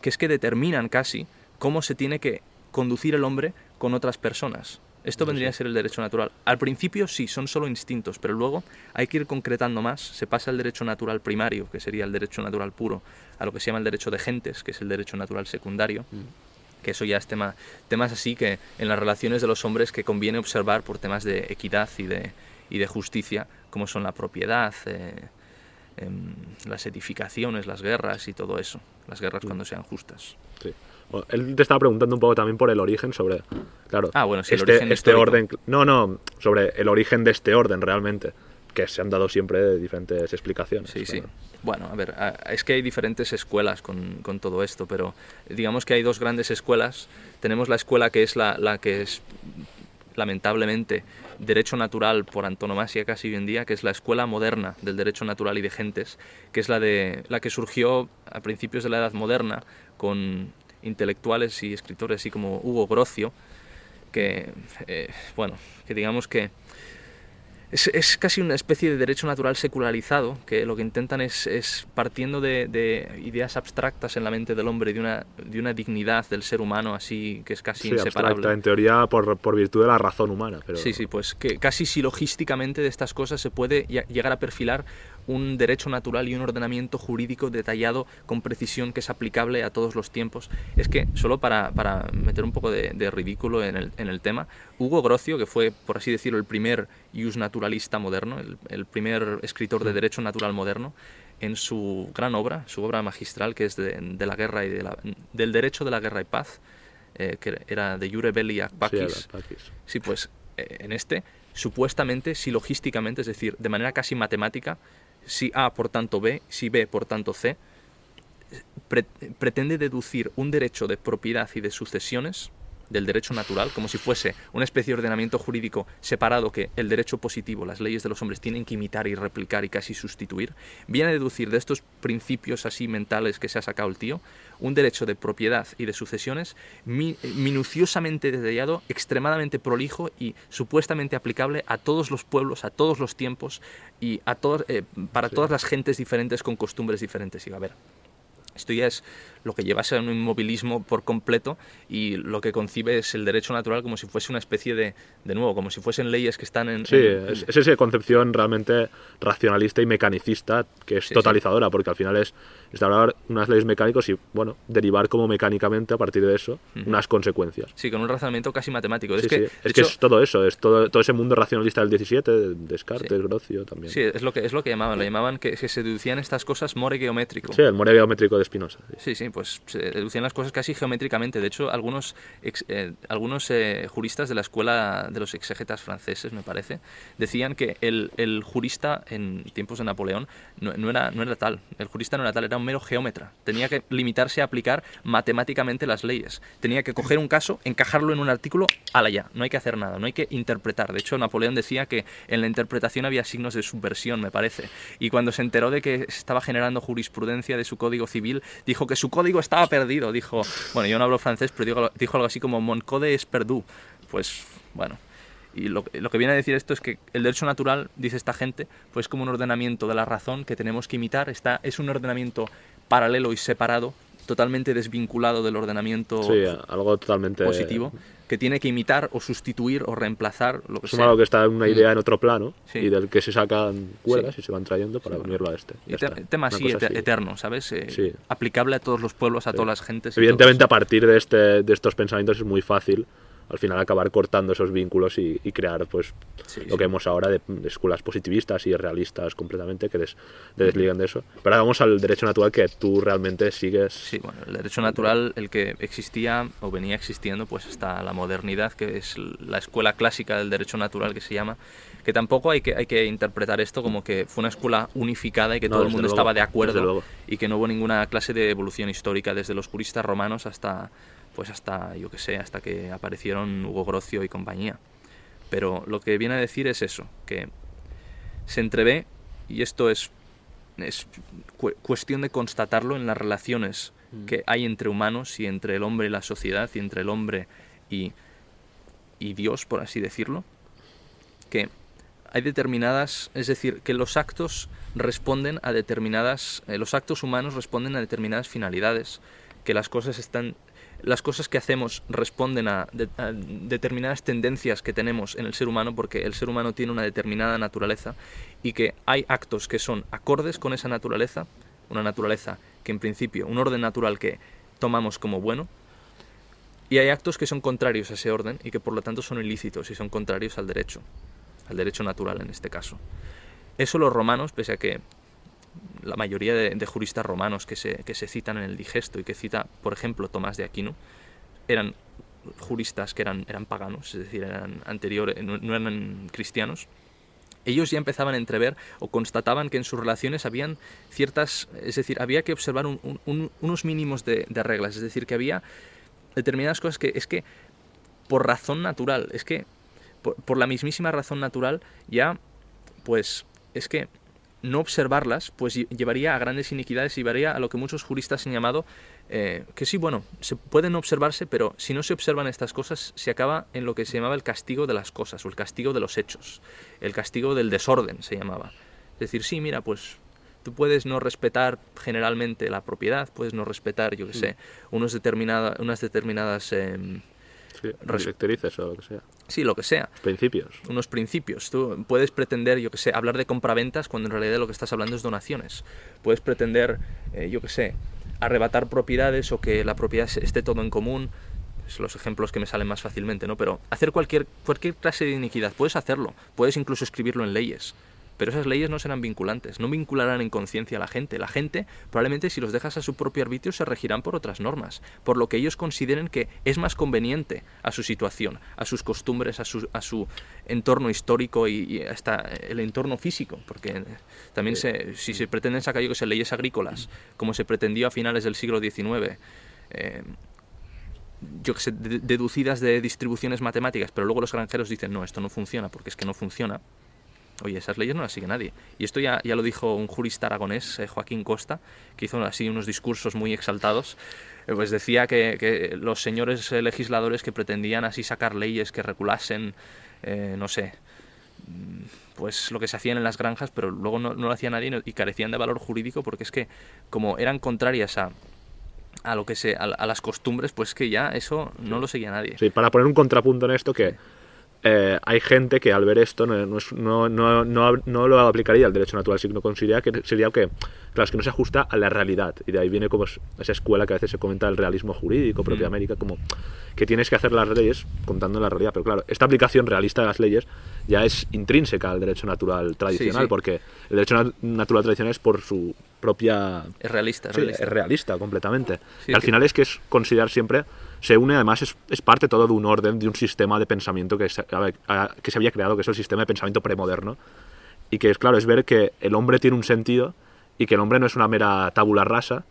que es que determinan casi cómo se tiene que conducir el hombre con otras personas. Esto no vendría sé. a ser el derecho natural. Al principio sí, son solo instintos, pero luego hay que ir concretando más. Se pasa al derecho natural primario, que sería el derecho natural puro, a lo que se llama el derecho de gentes, que es el derecho natural secundario, mm. que eso ya es tema, temas así que en las relaciones de los hombres que conviene observar por temas de equidad y de, y de justicia, como son la propiedad, eh, las edificaciones, las guerras y todo eso, las guerras sí. cuando sean justas. Sí. Él te estaba preguntando un poco también por el origen sobre, claro, ah, bueno, si este, el origen este orden, no, no, sobre el origen de este orden realmente, que se han dado siempre diferentes explicaciones. Sí, pero... sí. Bueno, a ver, es que hay diferentes escuelas con, con todo esto, pero digamos que hay dos grandes escuelas. Tenemos la escuela que es la, la que es lamentablemente derecho natural por antonomasia casi hoy en día, que es la escuela moderna del derecho natural y de gentes, que es la de la que surgió a principios de la Edad Moderna con intelectuales y escritores así como Hugo Grocio, que eh, bueno, que digamos que es, es casi una especie de derecho natural secularizado, que lo que intentan es, es partiendo de, de ideas abstractas en la mente del hombre, de una, de una dignidad del ser humano así que es casi sí, inseparable. Abstracta, en teoría, por, por virtud de la razón humana. Pero... Sí, sí, pues que casi silogísticamente de estas cosas se puede llegar a perfilar un derecho natural y un ordenamiento jurídico detallado con precisión que es aplicable a todos los tiempos. Es que, solo para, para meter un poco de, de ridículo en el, en el tema, Hugo Grocio, que fue, por así decirlo, el primer jus naturalista moderno, el, el primer escritor de derecho natural moderno, en su gran obra, su obra magistral, que es de, de la guerra y de la, del derecho de la guerra y paz, eh, que era de Iure Belli ac Pacis. Sí, sí, pues eh, en este, supuestamente, silogísticamente, es decir, de manera casi matemática, si A por tanto B, si B por tanto C, pre pretende deducir un derecho de propiedad y de sucesiones del derecho natural, como si fuese una especie de ordenamiento jurídico separado que el derecho positivo, las leyes de los hombres, tienen que imitar y replicar y casi sustituir. Viene a deducir de estos principios así mentales que se ha sacado el tío, un derecho de propiedad y de sucesiones mi minuciosamente detallado, extremadamente prolijo y supuestamente aplicable a todos los pueblos, a todos los tiempos y a todos, eh, para sí. todas las gentes diferentes con costumbres diferentes. Y a ver, Esto ya es lo que lleva a ser un inmovilismo por completo y lo que concibe es el derecho natural como si fuese una especie de, de nuevo, como si fuesen leyes que están en... Sí, en, es, es esa concepción realmente racionalista y mecanicista que es sí, totalizadora, sí. Porque al final es instaurar unas leyes mecánicas y, bueno, derivar como mecánicamente a partir de eso uh-huh. unas consecuencias. Sí, con un razonamiento casi matemático. Es, sí, que, sí. es hecho, que es todo eso, es todo, todo ese mundo racionalista del diecisiete, Descartes, sí. Grocio también. Sí, es lo que, es lo que llamaban, lo llamaban que, que se deducían estas cosas more geométrico. Sí, el more geométrico de Spinoza. Sí, sí, sí. Pues se deducían las cosas casi geométricamente. De hecho, algunos, ex, eh, algunos eh, juristas de la escuela de los exégetas franceses, me parece, decían que el, el jurista en tiempos de Napoleón no, no, era, no era tal. El jurista no era tal, era un mero geómetra. Tenía que limitarse a aplicar matemáticamente las leyes. Tenía que coger un caso, encajarlo en un artículo, ala ya. No hay que hacer nada, no hay que interpretar. De hecho, Napoleón decía que en la interpretación había signos de subversión, me parece. Y cuando se enteró de que se estaba generando jurisprudencia de su código civil, dijo que su código Digo, estaba perdido, dijo, bueno, yo no hablo francés, pero digo, dijo algo así como mon code es perdu, pues, bueno, y lo, lo que viene a decir esto es que el derecho natural, dice esta gente, pues como un ordenamiento de la razón que tenemos que imitar, está, es un ordenamiento paralelo y separado, totalmente desvinculado del ordenamiento sí, algo totalmente positivo, que tiene que imitar o sustituir o reemplazar lo que sea. Es algo que está en una idea en otro plano sí. y del que se sacan cuerdas sí. y se van trayendo para sí, bueno. unirlo a este. Y te, tema así, et así eterno, ¿sabes? Eh, sí. Aplicable a todos los pueblos, a sí. todas las gentes. Evidentemente a partir de, este, de estos pensamientos es muy fácil al final acabar cortando esos vínculos y, y crear pues sí, lo sí. que vemos ahora de, de escuelas positivistas y realistas completamente que des, de desligan de eso. Pero ahora vamos al derecho natural que tú realmente sigues. Sí, bueno, el derecho natural, el que existía o venía existiendo pues hasta la modernidad, que es la escuela clásica del derecho natural que se llama, que tampoco hay que, hay que interpretar esto como que fue una escuela unificada y que no, todo el mundo luego, estaba de acuerdo y que no hubo ninguna clase de evolución histórica desde los juristas romanos hasta... pues hasta, yo que sé, hasta que aparecieron Hugo Grocio y compañía. Pero lo que viene a decir es eso, que se entrevé, y esto es, es cu cuestión de constatarlo en las relaciones mm. que hay entre humanos y entre el hombre y la sociedad, y entre el hombre y, y Dios, por así decirlo, que hay determinadas, es decir, que los actos responden a determinadas, eh, los actos humanos responden a determinadas finalidades, que las cosas están... las cosas que hacemos responden a, de, a determinadas tendencias que tenemos en el ser humano porque el ser humano tiene una determinada naturaleza y que hay actos que son acordes con esa naturaleza, una naturaleza que en principio, un orden natural que tomamos como bueno, y hay actos que son contrarios a ese orden y que por lo tanto son ilícitos y son contrarios al derecho, al derecho natural en este caso. Eso los romanos, pese a que la mayoría de, de juristas romanos que se, que se citan en el digesto y que cita, por ejemplo, Tomás de Aquino, eran juristas que eran, eran paganos, es decir, eran anteriores, no, no eran cristianos. Ellos ya empezaban a entrever o constataban que en sus relaciones habían ciertas, es decir, había que observar un, un, un, unos mínimos de, de reglas, es decir, que había determinadas cosas que es que por razón natural, es que por, por la mismísima razón natural ya, pues, es que no observarlas, pues llevaría a grandes iniquidades, llevaría a lo que muchos juristas han llamado, eh, que sí, bueno, se pueden observarse, pero si no se observan estas cosas, se acaba en lo que se llamaba el castigo de las cosas, o el castigo de los hechos, el castigo del desorden se llamaba. Es decir, sí, mira, pues tú puedes no respetar generalmente la propiedad, puedes no respetar, yo qué sí. sé, unos determinada, unas determinadas... Eh, Sí, caracterizas o lo que sea. Sí, lo que sea. Principios. Unos principios. Tú puedes pretender, yo que sé, hablar de compraventas cuando en realidad lo que estás hablando es donaciones. Puedes pretender, eh, yo que sé, arrebatar propiedades o que la propiedad esté todo en común. Es los ejemplos que me salen más fácilmente, ¿no? Pero hacer cualquier, cualquier clase de iniquidad, puedes hacerlo. Puedes incluso escribirlo en leyes. Pero esas leyes no serán vinculantes, no vincularán en conciencia a la gente. La gente, probablemente si los dejas a su propio arbitrio, se regirán por otras normas, por lo que ellos consideren que es más conveniente a su situación, a sus costumbres, a su, a su entorno histórico y, y hasta el entorno físico. Porque también se, si se pretenden sacar, yo que sé, leyes agrícolas, como se pretendió a finales del siglo diecinueve, eh, yo que sé, deducidas de distribuciones matemáticas, pero luego los granjeros dicen, no, esto no funciona, porque es que no funciona. Oye, esas leyes no las sigue nadie. Y esto ya, ya lo dijo un jurista aragonés, eh, Joaquín Costa, que hizo así unos discursos muy exaltados. Eh, pues decía que, que los señores eh, legisladores que pretendían así sacar leyes que regulasen, eh, no sé, pues lo que se hacían en las granjas, pero luego no, no lo hacía nadie y carecían de valor jurídico porque es que como eran contrarias a a lo que se a, a las costumbres, pues que ya eso no lo seguía nadie. Sí, para poner un contrapunto en esto, que eh, hay gente que al ver esto no, no, es, no, no, no, no lo aplicaría al derecho natural, sino considera que sería que, claro, es que no se ajusta a la realidad, y de ahí viene como esa escuela que a veces se comenta el realismo jurídico propio de América, como que tienes que hacer las leyes contando la realidad, pero claro, esta aplicación realista de las leyes ya es intrínseca al derecho natural tradicional, sí, sí. porque el derecho nat natural tradicional es por su propia... Es realista, es sí, realista. Es realista completamente. Sí, al que... final es que es considerar siempre, se une, además es, es parte todo de un orden, de un sistema de pensamiento que se, a, que se había creado, que es el sistema de pensamiento premoderno, y que es claro, es ver que el hombre tiene un sentido y que el hombre no es una mera tabula rasa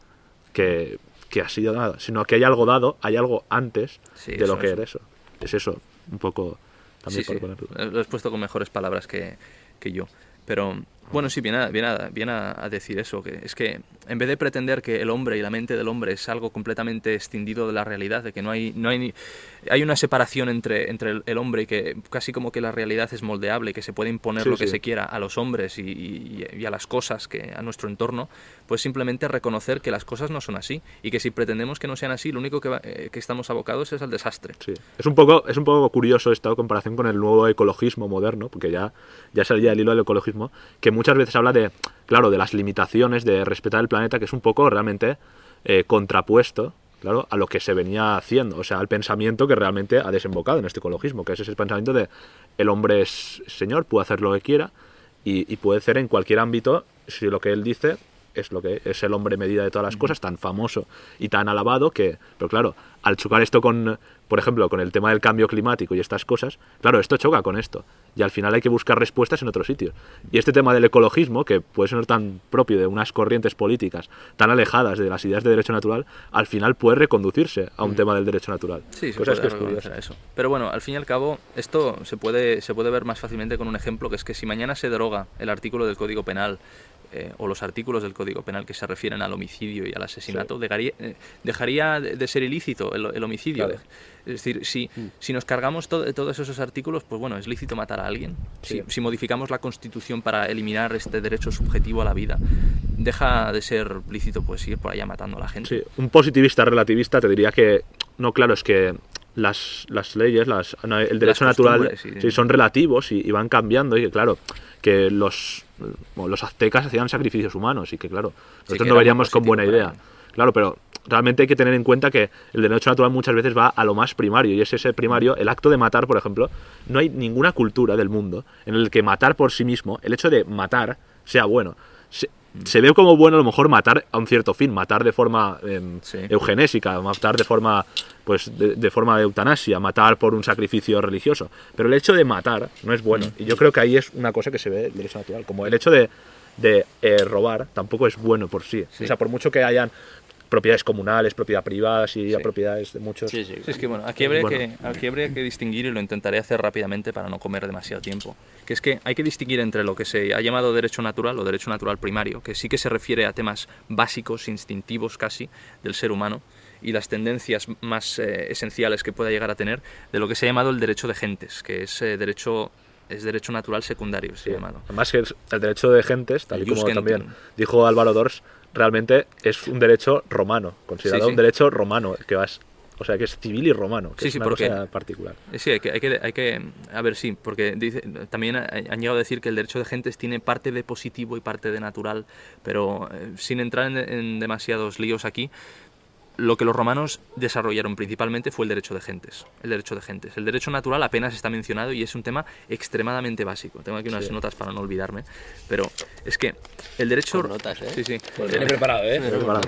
que, que ha sido nada, sino que hay algo dado, hay algo antes sí, de lo que es. Era eso. Es eso, un poco... También sí, por sí. Poner... Lo has puesto con mejores palabras que, que yo, pero... Bueno, sí, viene, a, viene, a, viene a decir eso, que es que en vez de pretender que el hombre y la mente del hombre es algo completamente extendido de la realidad, de que no hay, no hay, ni, hay una separación entre, entre el hombre y que casi como que la realidad es moldeable, que se puede imponer sí, lo sí. que se quiera a los hombres y, y, y a las cosas, que a nuestro entorno, pues simplemente reconocer que las cosas no son así y que si pretendemos que no sean así, lo único que, va, eh, que estamos abocados es al desastre. Sí. Es, un poco, es un poco curioso esta comparación con el nuevo ecologismo moderno, porque ya, ya salía el hilo del ecologismo, que muchas veces habla de, claro, de las limitaciones, de respetar el planeta, que es un poco realmente eh, contrapuesto, claro, a lo que se venía haciendo, o sea, al pensamiento que realmente ha desembocado en este ecologismo, que es ese pensamiento de el hombre es señor, puede hacer lo que quiera y, y puede hacer en cualquier ámbito, si lo que él dice es lo que es el hombre medida de todas las cosas, tan famoso y tan alabado que, pero claro, al chocar esto con, por ejemplo, con el tema del cambio climático y estas cosas, claro, esto choca con esto, y al final hay que buscar respuestas en otros sitios. Y este tema del ecologismo, que puede ser tan propio de unas corrientes políticas tan alejadas de las ideas de derecho natural, al final puede reconducirse a un mm. tema del derecho natural. Sí, se cosas puede que reconducir a eso. Pero bueno, al fin y al cabo, esto se puede, se puede ver más fácilmente con un ejemplo, que es que si mañana se deroga el artículo del Código Penal, Eh, o los artículos del Código Penal que se refieren al homicidio y al asesinato, sí. dejaría, eh, dejaría de ser ilícito el, el homicidio. Claro. Es decir, si, mm. si nos cargamos to todos esos artículos, pues bueno, es lícito matar a alguien. Sí. Si, si modificamos la Constitución para eliminar este derecho subjetivo a la vida, deja de ser lícito pues ir por allá matando a la gente. Sí. Un positivista relativista te diría que, no, claro, es que las, las leyes, las, no, el derecho las natural sí, sí, sí. son relativos y, y van cambiando, y que claro, que los... Bueno, los aztecas hacían sacrificios humanos y que claro, nosotros sí, que no veríamos con buena idea para... claro, pero realmente hay que tener en cuenta que el derecho natural muchas veces va a lo más primario, y es ese primario, el acto de matar, por ejemplo. No hay ninguna cultura del mundo en el que matar por sí mismo, el hecho de matar, sea bueno. Se, se ve como bueno a lo mejor matar a un cierto fin, matar de forma eh, sí. eugenésica, matar de forma pues de, de forma de eutanasia, matar por un sacrificio religioso, pero el hecho de matar no es bueno, y yo creo que ahí es una cosa que se ve del derecho natural, como el hecho de, de eh, robar tampoco es bueno por sí. sí, o sea, por mucho que hayan propiedades comunales, propiedad privada, sí, sí. propiedades de muchos... Sí, sí, sí, es que bueno, aquí habría, bueno. Que, aquí habría que distinguir, y lo intentaré hacer rápidamente para no comer demasiado tiempo, que es que hay que distinguir entre lo que se ha llamado derecho natural o derecho natural primario, que sí que se refiere a temas básicos, instintivos casi, del ser humano, y las tendencias más eh, esenciales que pueda llegar a tener, de lo que se ha llamado el derecho de gentes, que es eh, derecho... Es derecho natural secundario, se ha llamado. Además que el derecho de gentes, tal y como también dijo Álvaro Dors, realmente es un derecho romano, considerado sí, sí. un derecho romano, que vas, o sea, que es civil y romano, que sí, es sí, una porque, cosa particular. Sí, hay que, hay que, hay que, a ver, sí, porque dice, también han llegado a decir que el derecho de gentes tiene parte de positivo y parte de natural, pero eh, sin entrar en, en demasiados líos aquí. Lo que los romanos desarrollaron principalmente fue el derecho de gentes. El derecho de gentes. El derecho natural apenas está mencionado y es un tema extremadamente básico. Tengo aquí unas sí. notas para no olvidarme, pero es que el derecho... Por notas, ¿eh? Sí, sí. Pues el... preparado, ¿eh? Preparado.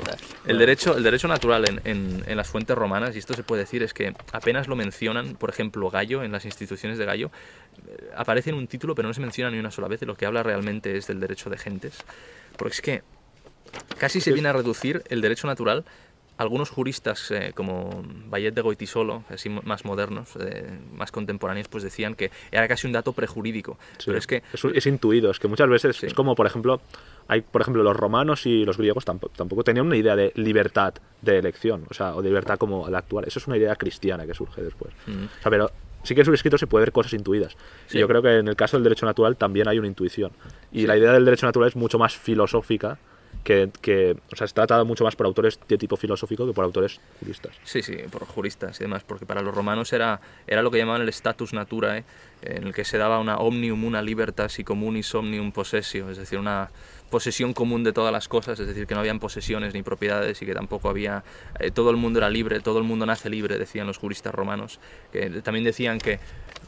El derecho, el derecho natural en, en, en las fuentes romanas, y esto se puede decir, es que apenas lo mencionan, por ejemplo, Gallo, en las instituciones de Gallo, aparece en un título, pero no se menciona ni una sola vez, y lo que habla realmente es del derecho de gentes. Porque es que casi se viene a reducir el derecho natural. Algunos juristas eh, como Vallet de Goytisolo, así más modernos, eh, más contemporáneos, pues decían que era casi un dato prejurídico. Sí, pero es que es, es intuido, es que muchas veces sí. es como, por ejemplo, hay, por ejemplo, los romanos y los griegos tampoco, tampoco tenían una idea de libertad de elección, o sea, o de libertad como la actual. Eso es una idea cristiana que surge después. Uh-huh. O sea, pero sí que en sus escritos se puede ver cosas intuidas. Sí. Y yo creo que en el caso del derecho natural también hay una intuición. Y sí. La idea del derecho natural es mucho más filosófica, que, que o sea, se trata mucho más por autores de tipo filosófico que por autores juristas. Sí, sí, por juristas y demás, porque para los romanos era, era lo que llamaban el status naturae, en el que se daba una omnium una libertas y communis omnium possessio, es decir, una posesión común de todas las cosas, es decir, que no habían posesiones ni propiedades y que tampoco había... Eh, todo el mundo era libre, todo el mundo nace libre, decían los juristas romanos. Que también decían que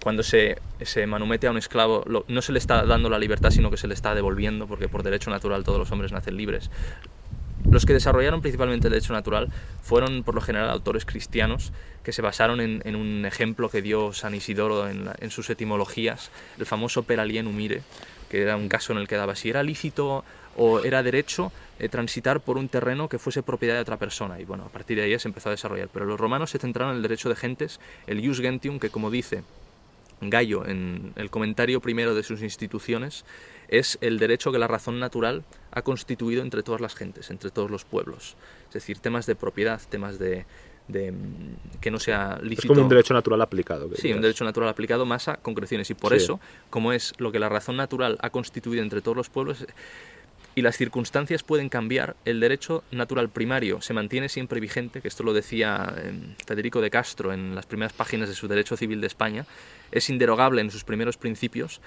cuando se, se manumete a un esclavo lo, no se le está dando la libertad, sino que se le está devolviendo, porque por derecho natural todos los hombres nacen libres. Los que desarrollaron principalmente el derecho natural fueron, por lo general, autores cristianos que se basaron en, en un ejemplo que dio San Isidoro en, la, en sus etimologías, el famoso per alienum ire, que era un caso en el que daba si era lícito o era derecho eh, transitar por un terreno que fuese propiedad de otra persona. Y bueno, a partir de ahí se empezó a desarrollar. Pero los romanos se centraron en el derecho de gentes, el jus gentium, que como dice Gallo en el comentario primero de sus instituciones, es el derecho que la razón natural ha constituido entre todas las gentes, entre todos los pueblos. Es decir, temas de propiedad, temas de... De, que no sea lícito. Es como un derecho natural aplicado. Sí, dirás. Un derecho natural aplicado más a concreciones. Y por sí. eso, como es lo que la razón natural ha constituido entre todos los pueblos y las circunstancias pueden cambiar, el derecho natural primario se mantiene siempre vigente, que esto lo decía Federico de Castro en las primeras páginas de su Derecho Civil de España, es inderogable en sus primeros principios,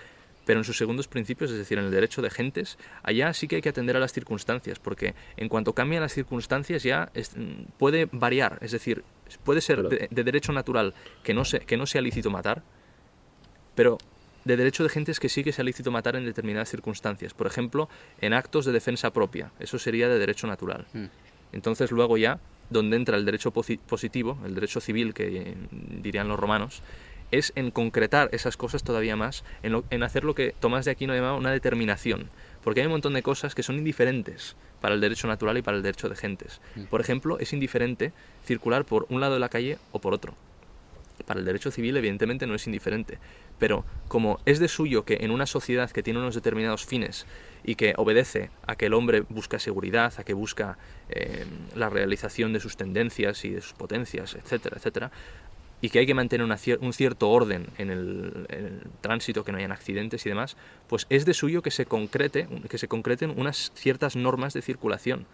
pero en sus segundos principios, es decir, en el derecho de gentes, allá sí que hay que atender a las circunstancias, porque en cuanto cambian las circunstancias ya es, puede variar, es decir, puede ser de, de derecho natural que no, se, que no sea lícito matar, pero de derecho de gentes que sí que sea lícito matar en determinadas circunstancias, por ejemplo, en actos de defensa propia, eso sería de derecho natural. Entonces luego ya, donde entra el derecho positivo, el derecho civil, que eh, dirían los romanos, es en concretar esas cosas todavía más, en, lo, en hacer lo que Tomás de Aquino llamaba una determinación, porque hay un montón de cosas que son indiferentes para el derecho natural y para el derecho de gentes. Por ejemplo, es indiferente circular por un lado de la calle o por otro. Para el derecho civil, evidentemente, no es indiferente, pero como es de suyo que en una sociedad que tiene unos determinados fines y que obedece a que el hombre busca seguridad, a que busca eh, la realización de sus tendencias y de sus potencias, etcétera, etcétera, y que hay que mantener una cier un cierto orden en el, en el tránsito, que no hayan accidentes y demás, pues es de suyo que se, concrete, que se concreten unas ciertas normas de circulación.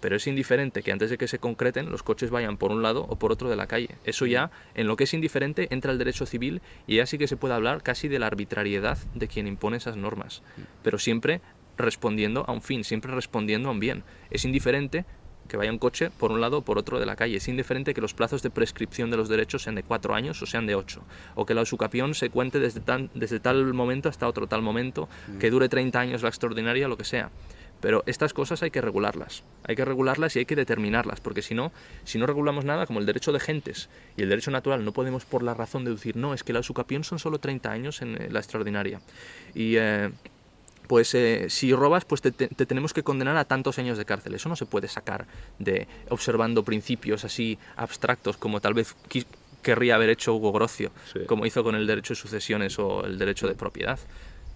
Pero es indiferente que antes de que se concreten los coches vayan por un lado o por otro de la calle. Eso ya, en lo que es indiferente, entra el derecho civil y ya sí que se puede hablar casi de la arbitrariedad de quien impone esas normas. Pero siempre respondiendo a un fin, siempre respondiendo a un bien. Es indiferente que vaya un coche por un lado o por otro de la calle. Es indiferente que los plazos de prescripción de los derechos sean de cuatro años o sean de ocho, o que la usucapión se cuente desde, tan, desde tal momento hasta otro tal momento, que dure treinta años la extraordinaria, lo que sea. Pero estas cosas hay que regularlas, hay que regularlas y hay que determinarlas, porque si no, si no regulamos nada, como el derecho de gentes y el derecho natural, no podemos por la razón deducir, no, es que la usucapión son solo treinta años en la extraordinaria. Y... Eh, pues eh, si robas, pues te, te, te tenemos que condenar a tantos años de cárcel. Eso no se puede sacar de observando principios así abstractos como tal vez quis, querría haber hecho Hugo Grocio, sí. como hizo con el derecho de sucesiones o el derecho de propiedad.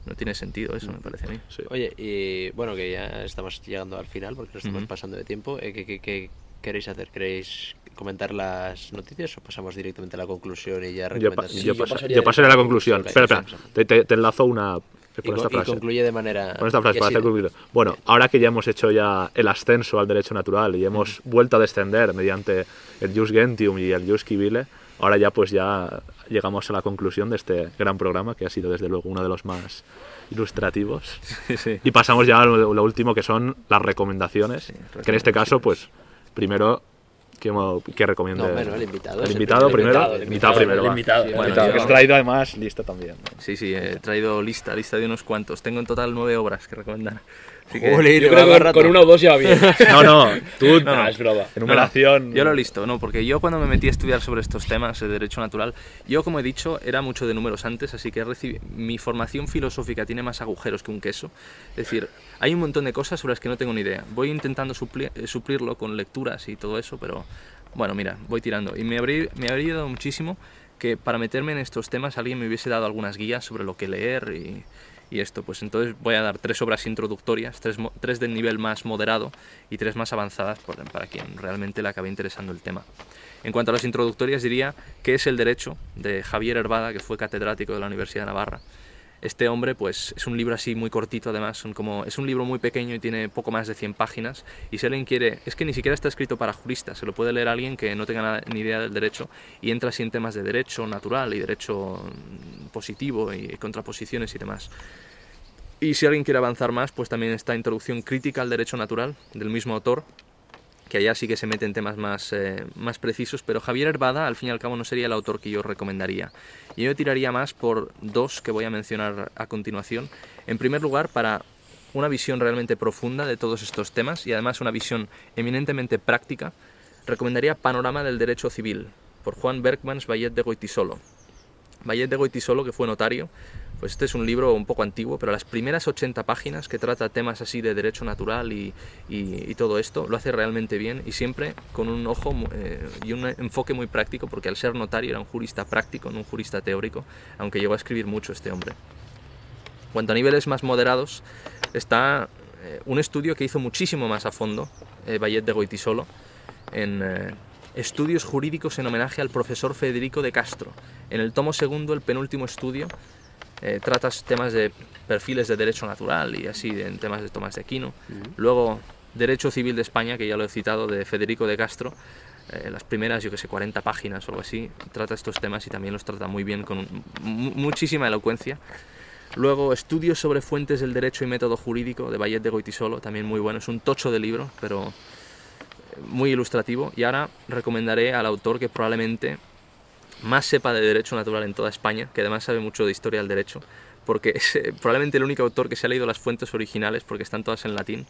No tiene sentido eso, me parece a mí. Sí. Oye, y bueno, que ya estamos llegando al final porque nos estamos uh-huh. pasando de tiempo. ¿Qué, qué, qué queréis hacer? ¿Queréis comentar las noticias o pasamos directamente a la conclusión y ya recomendaciones? Yo, pa sí, yo, yo, pasaría yo pasaré a la conclusión. Espera, espera. Te, te, te enlazo una... Y, con esta frase. Y concluye de manera... Con esta frase, para hacer concluido. Bueno, ahora que ya hemos hecho ya el ascenso al derecho natural y hemos uh-huh. vuelto a descender mediante el Jus Gentium y el Jus Civile, ahora ya pues ya llegamos a la conclusión de este gran programa, que ha sido desde luego uno de los más ilustrativos. Sí, sí. Y pasamos ya a lo, lo último, que son las recomendaciones, sí, recomendaciones, que en este caso, pues, primero... ¿Qué, qué recomiendas? No, bueno, el invitado. El invitado primero. El invitado primero. El invitado. El invitado. Has traído además lista también. Sí, sí, he traído lista, lista de unos cuantos. Tengo en total nueve obras que recomendar. Así que Joder, yo creo que con, con una o dos ya va bien. No, no, tú no, no es broma. Enumeración. No, no. Yo lo listo, no, porque yo cuando me metí a estudiar sobre estos temas de derecho natural, yo como he dicho, era mucho de números antes, así que recibí, mi formación filosófica tiene más agujeros que un queso. Es decir, hay un montón de cosas sobre las que no tengo ni idea. Voy intentando suplir, suplirlo con lecturas y todo eso, pero bueno, mira, voy tirando. Y me habría, me habría ayudado muchísimo que para meterme en estos temas alguien me hubiese dado algunas guías sobre lo que leer y... y esto, pues entonces voy a dar tres obras introductorias, tres, tres del nivel más moderado y tres más avanzadas por, para quien realmente le acabe interesando el tema. En cuanto a las introductorias, diría que es el Derecho, de Javier Hervada, que fue catedrático de la Universidad de Navarra. Este hombre, pues, es un libro así muy cortito, además, son como, es un libro muy pequeño y tiene poco más de cien páginas, y si alguien quiere, es que ni siquiera está escrito para juristas, se lo puede leer a alguien que no tenga nada, ni idea del derecho, y entra así en temas de derecho natural y derecho positivo y contraposiciones y demás. Y si alguien quiere avanzar más, pues también está Introducción Crítica al Derecho Natural, del mismo autor, que allá sí que se mete en temas más, eh, más precisos, pero Javier Hervada, al fin y al cabo, no sería el autor que yo recomendaría. Y yo tiraría más por dos que voy a mencionar a continuación. En primer lugar, para una visión realmente profunda de todos estos temas, y además una visión eminentemente práctica, recomendaría Panorama del Derecho Civil, por Juan Berchmans Vallet de Goytisolo. Vallet de Goytisolo, que fue notario, pues este es un libro un poco antiguo, pero las primeras ochenta páginas que trata temas así de derecho natural y, y, y todo esto, lo hace realmente bien y siempre con un ojo eh, y un enfoque muy práctico, porque al ser notario era un jurista práctico, no un jurista teórico, aunque llegó a escribir mucho este hombre. En cuanto a niveles más moderados, está eh, un estudio que hizo muchísimo más a fondo, eh, Vallet de Goytisolo, en... Eh, Estudios jurídicos en homenaje al profesor Federico de Castro. En el tomo segundo, el penúltimo estudio, eh, trata temas de perfiles de derecho natural y así, en temas de Tomás de Aquino. Uh-huh. Luego, Derecho Civil de España, que ya lo he citado, de Federico de Castro. Eh, las primeras, yo que sé, cuarenta páginas o algo así, trata estos temas y también los trata muy bien, con un, muchísima elocuencia. Luego, Estudios sobre fuentes del derecho y método jurídico, de Vallet de Goytisolo, también muy bueno. Es un tocho de libro, pero muy ilustrativo. Y ahora recomendaré al autor que probablemente más sepa de derecho natural en toda España, que además sabe mucho de historia del derecho, porque es eh, probablemente el único autor que se ha leído las fuentes originales, porque están todas en latín,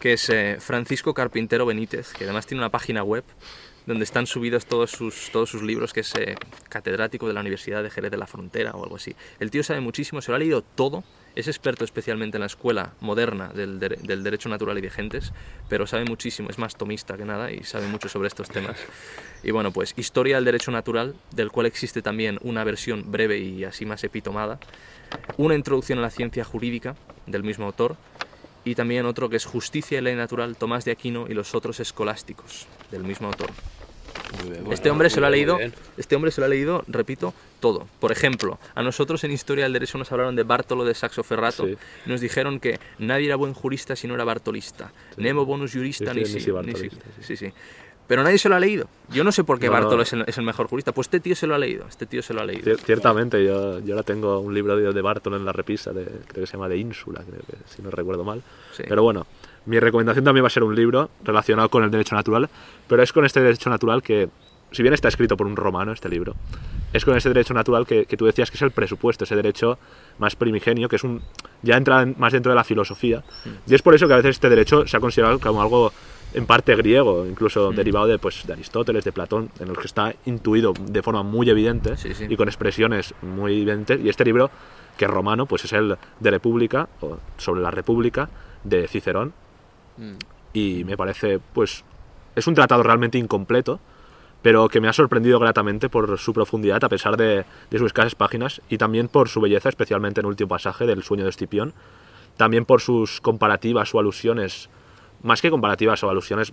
que es eh, Francisco Carpintero Benítez, que además tiene una página web donde están subidos todos sus, todos sus libros, que es eh, catedrático de la Universidad de Jerez de la Frontera o algo así. El tío sabe muchísimo, se lo ha leído todo, es experto especialmente en la escuela moderna del, de, del derecho natural y de gentes, pero sabe muchísimo, es más tomista que nada y sabe mucho sobre estos temas. Y bueno, pues Historia del Derecho Natural, del cual existe también una versión breve y así más epitomada, una Introducción a la Ciencia Jurídica, del mismo autor, y también otro que es Justicia y Ley Natural, Tomás de Aquino y los otros escolásticos, del mismo autor. Bien, bueno, este hombre se lo ha leído, este hombre se lo ha leído, repito, todo. Por ejemplo, a nosotros en Historia del Derecho nos hablaron de Bartolo de Saxoferrato, sí. Y nos dijeron que nadie era buen jurista si no era bartolista. Sí. Nemo bonus jurista sí, ni si... Ni si sí, sí. Pero nadie se lo ha leído. Yo no sé por qué no, Bartolo no. Es, el, es el mejor jurista. Pues este tío se lo ha leído. Este tío se lo ha leído. Ciertamente, yo, yo ahora tengo un libro de Bartolo en la repisa, de, creo que se llama De Ínsula, creo que, si no recuerdo mal. Sí. Pero bueno, mi recomendación también va a ser un libro relacionado con el derecho natural, pero es con este derecho natural que, si bien está escrito por un romano este libro, es con ese derecho natural que, que tú decías que es el presupuesto, ese derecho más primigenio, que es un ya entra más dentro de la filosofía. Mm. Y es por eso que a veces este derecho se ha considerado como algo en parte griego, incluso mm. derivado de, pues, de Aristóteles, de Platón, en el que está intuido de forma muy evidente sí, sí. y con expresiones muy evidentes. Y este libro, que es romano, pues es el de República, o sobre la República, de Cicerón. Mm. Y me parece, pues, es un tratado realmente incompleto, pero que me ha sorprendido gratamente por su profundidad, a pesar de, de sus escasas páginas, y también por su belleza, especialmente en el último pasaje del Sueño de Escipión, también por sus comparativas o alusiones, más que comparativas o alusiones,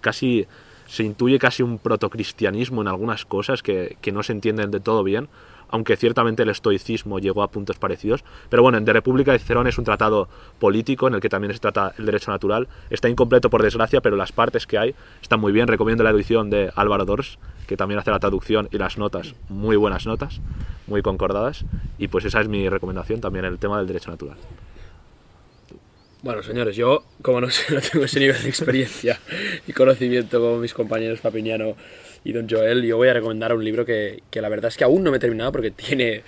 casi se intuye casi un protocristianismo en algunas cosas que, que no se entienden de todo bien, aunque ciertamente el estoicismo llegó a puntos parecidos. Pero bueno, en De República de Cicerón es un tratado político en el que también se trata el derecho natural. Está incompleto, por desgracia, pero las partes que hay están muy bien. Recomiendo la edición de Álvaro Dors, que también hace la traducción y las notas, muy buenas notas, muy concordadas. Y pues esa es mi recomendación también, el tema del derecho natural. Bueno, señores, yo, como no, sé, no tengo ese nivel de experiencia y conocimiento como mis compañeros Papiñano y Don Joel, yo voy a recomendar un libro que, que la verdad es que aún no me he terminado porque tiene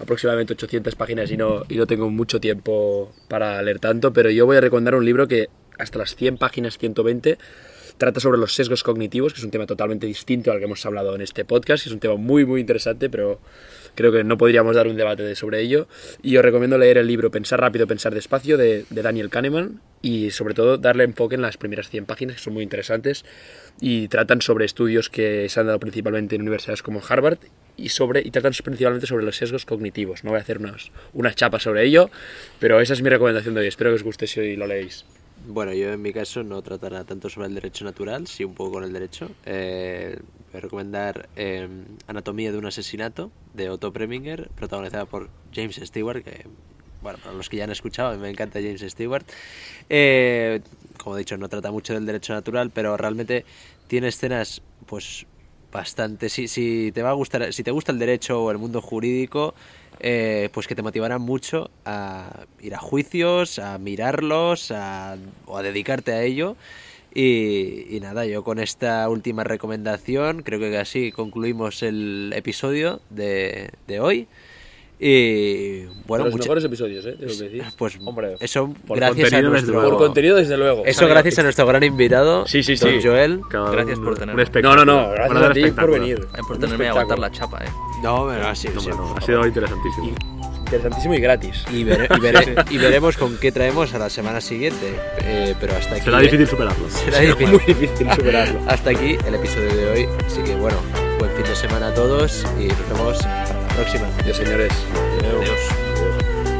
aproximadamente ochocientas páginas y no, y no tengo mucho tiempo para leer tanto, pero yo voy a recomendar un libro que hasta las cien páginas, ciento veinte, trata sobre los sesgos cognitivos, que es un tema totalmente distinto al que hemos hablado en este podcast, que es un tema muy, muy interesante, pero creo que no podríamos dar un debate sobre ello. Y os recomiendo leer el libro Pensar rápido, pensar despacio, de, de Daniel Kahneman, y sobre todo darle enfoque en las primeras cien páginas, que son muy interesantes, y tratan sobre estudios que se han dado principalmente en universidades como Harvard, y, sobre, y tratan principalmente sobre los sesgos cognitivos. No voy a hacer unas, unas chapas sobre ello, pero esa es mi recomendación de hoy. Espero que os guste si lo leéis. Bueno, yo en mi caso no tratará tanto sobre el derecho natural, sí un poco con el derecho. Eh, voy a recomendar eh, Anatomía de un asesinato, de Otto Preminger, protagonizada por James Stewart, que, bueno, para los que ya han escuchado, a mí me encanta James Stewart. Eh, como he dicho, no trata mucho del derecho natural, pero realmente tiene escenas, pues, bastante... Si, si te va a gustar, si te gusta el derecho o el mundo jurídico... Eh, pues que te motivarán mucho a ir a juicios, a mirarlos, a, o a dedicarte a ello. Y, y nada, yo con esta última recomendación creo que así concluimos el episodio de, de hoy. Y bueno, de los mucha... mejores episodios, ¿eh? Tengo que decir. Pues, hombre, eso por gracias a nuestro... Por contenido, desde luego. Eso Javier, gracias a nuestro gran invitado, sí, sí, sí. Joel. Cada gracias por tenerme. No, no, no. Gracias a ti por venir. Por tenerme a aguantar la chapa, ¿eh? No, pero ha sido, no, sí, no, no, ha sido interesantísimo. Y, interesantísimo y gratis. Y, vere, y, vere, y veremos con qué traemos a la semana siguiente. Eh, pero hasta aquí... Será difícil superarlo. Será, Será difícil. muy difícil superarlo. Hasta aquí el episodio de hoy. Así que bueno, buen fin de semana a todos y nos vemos... próxima. Adiós, señores. Adiós. Adiós.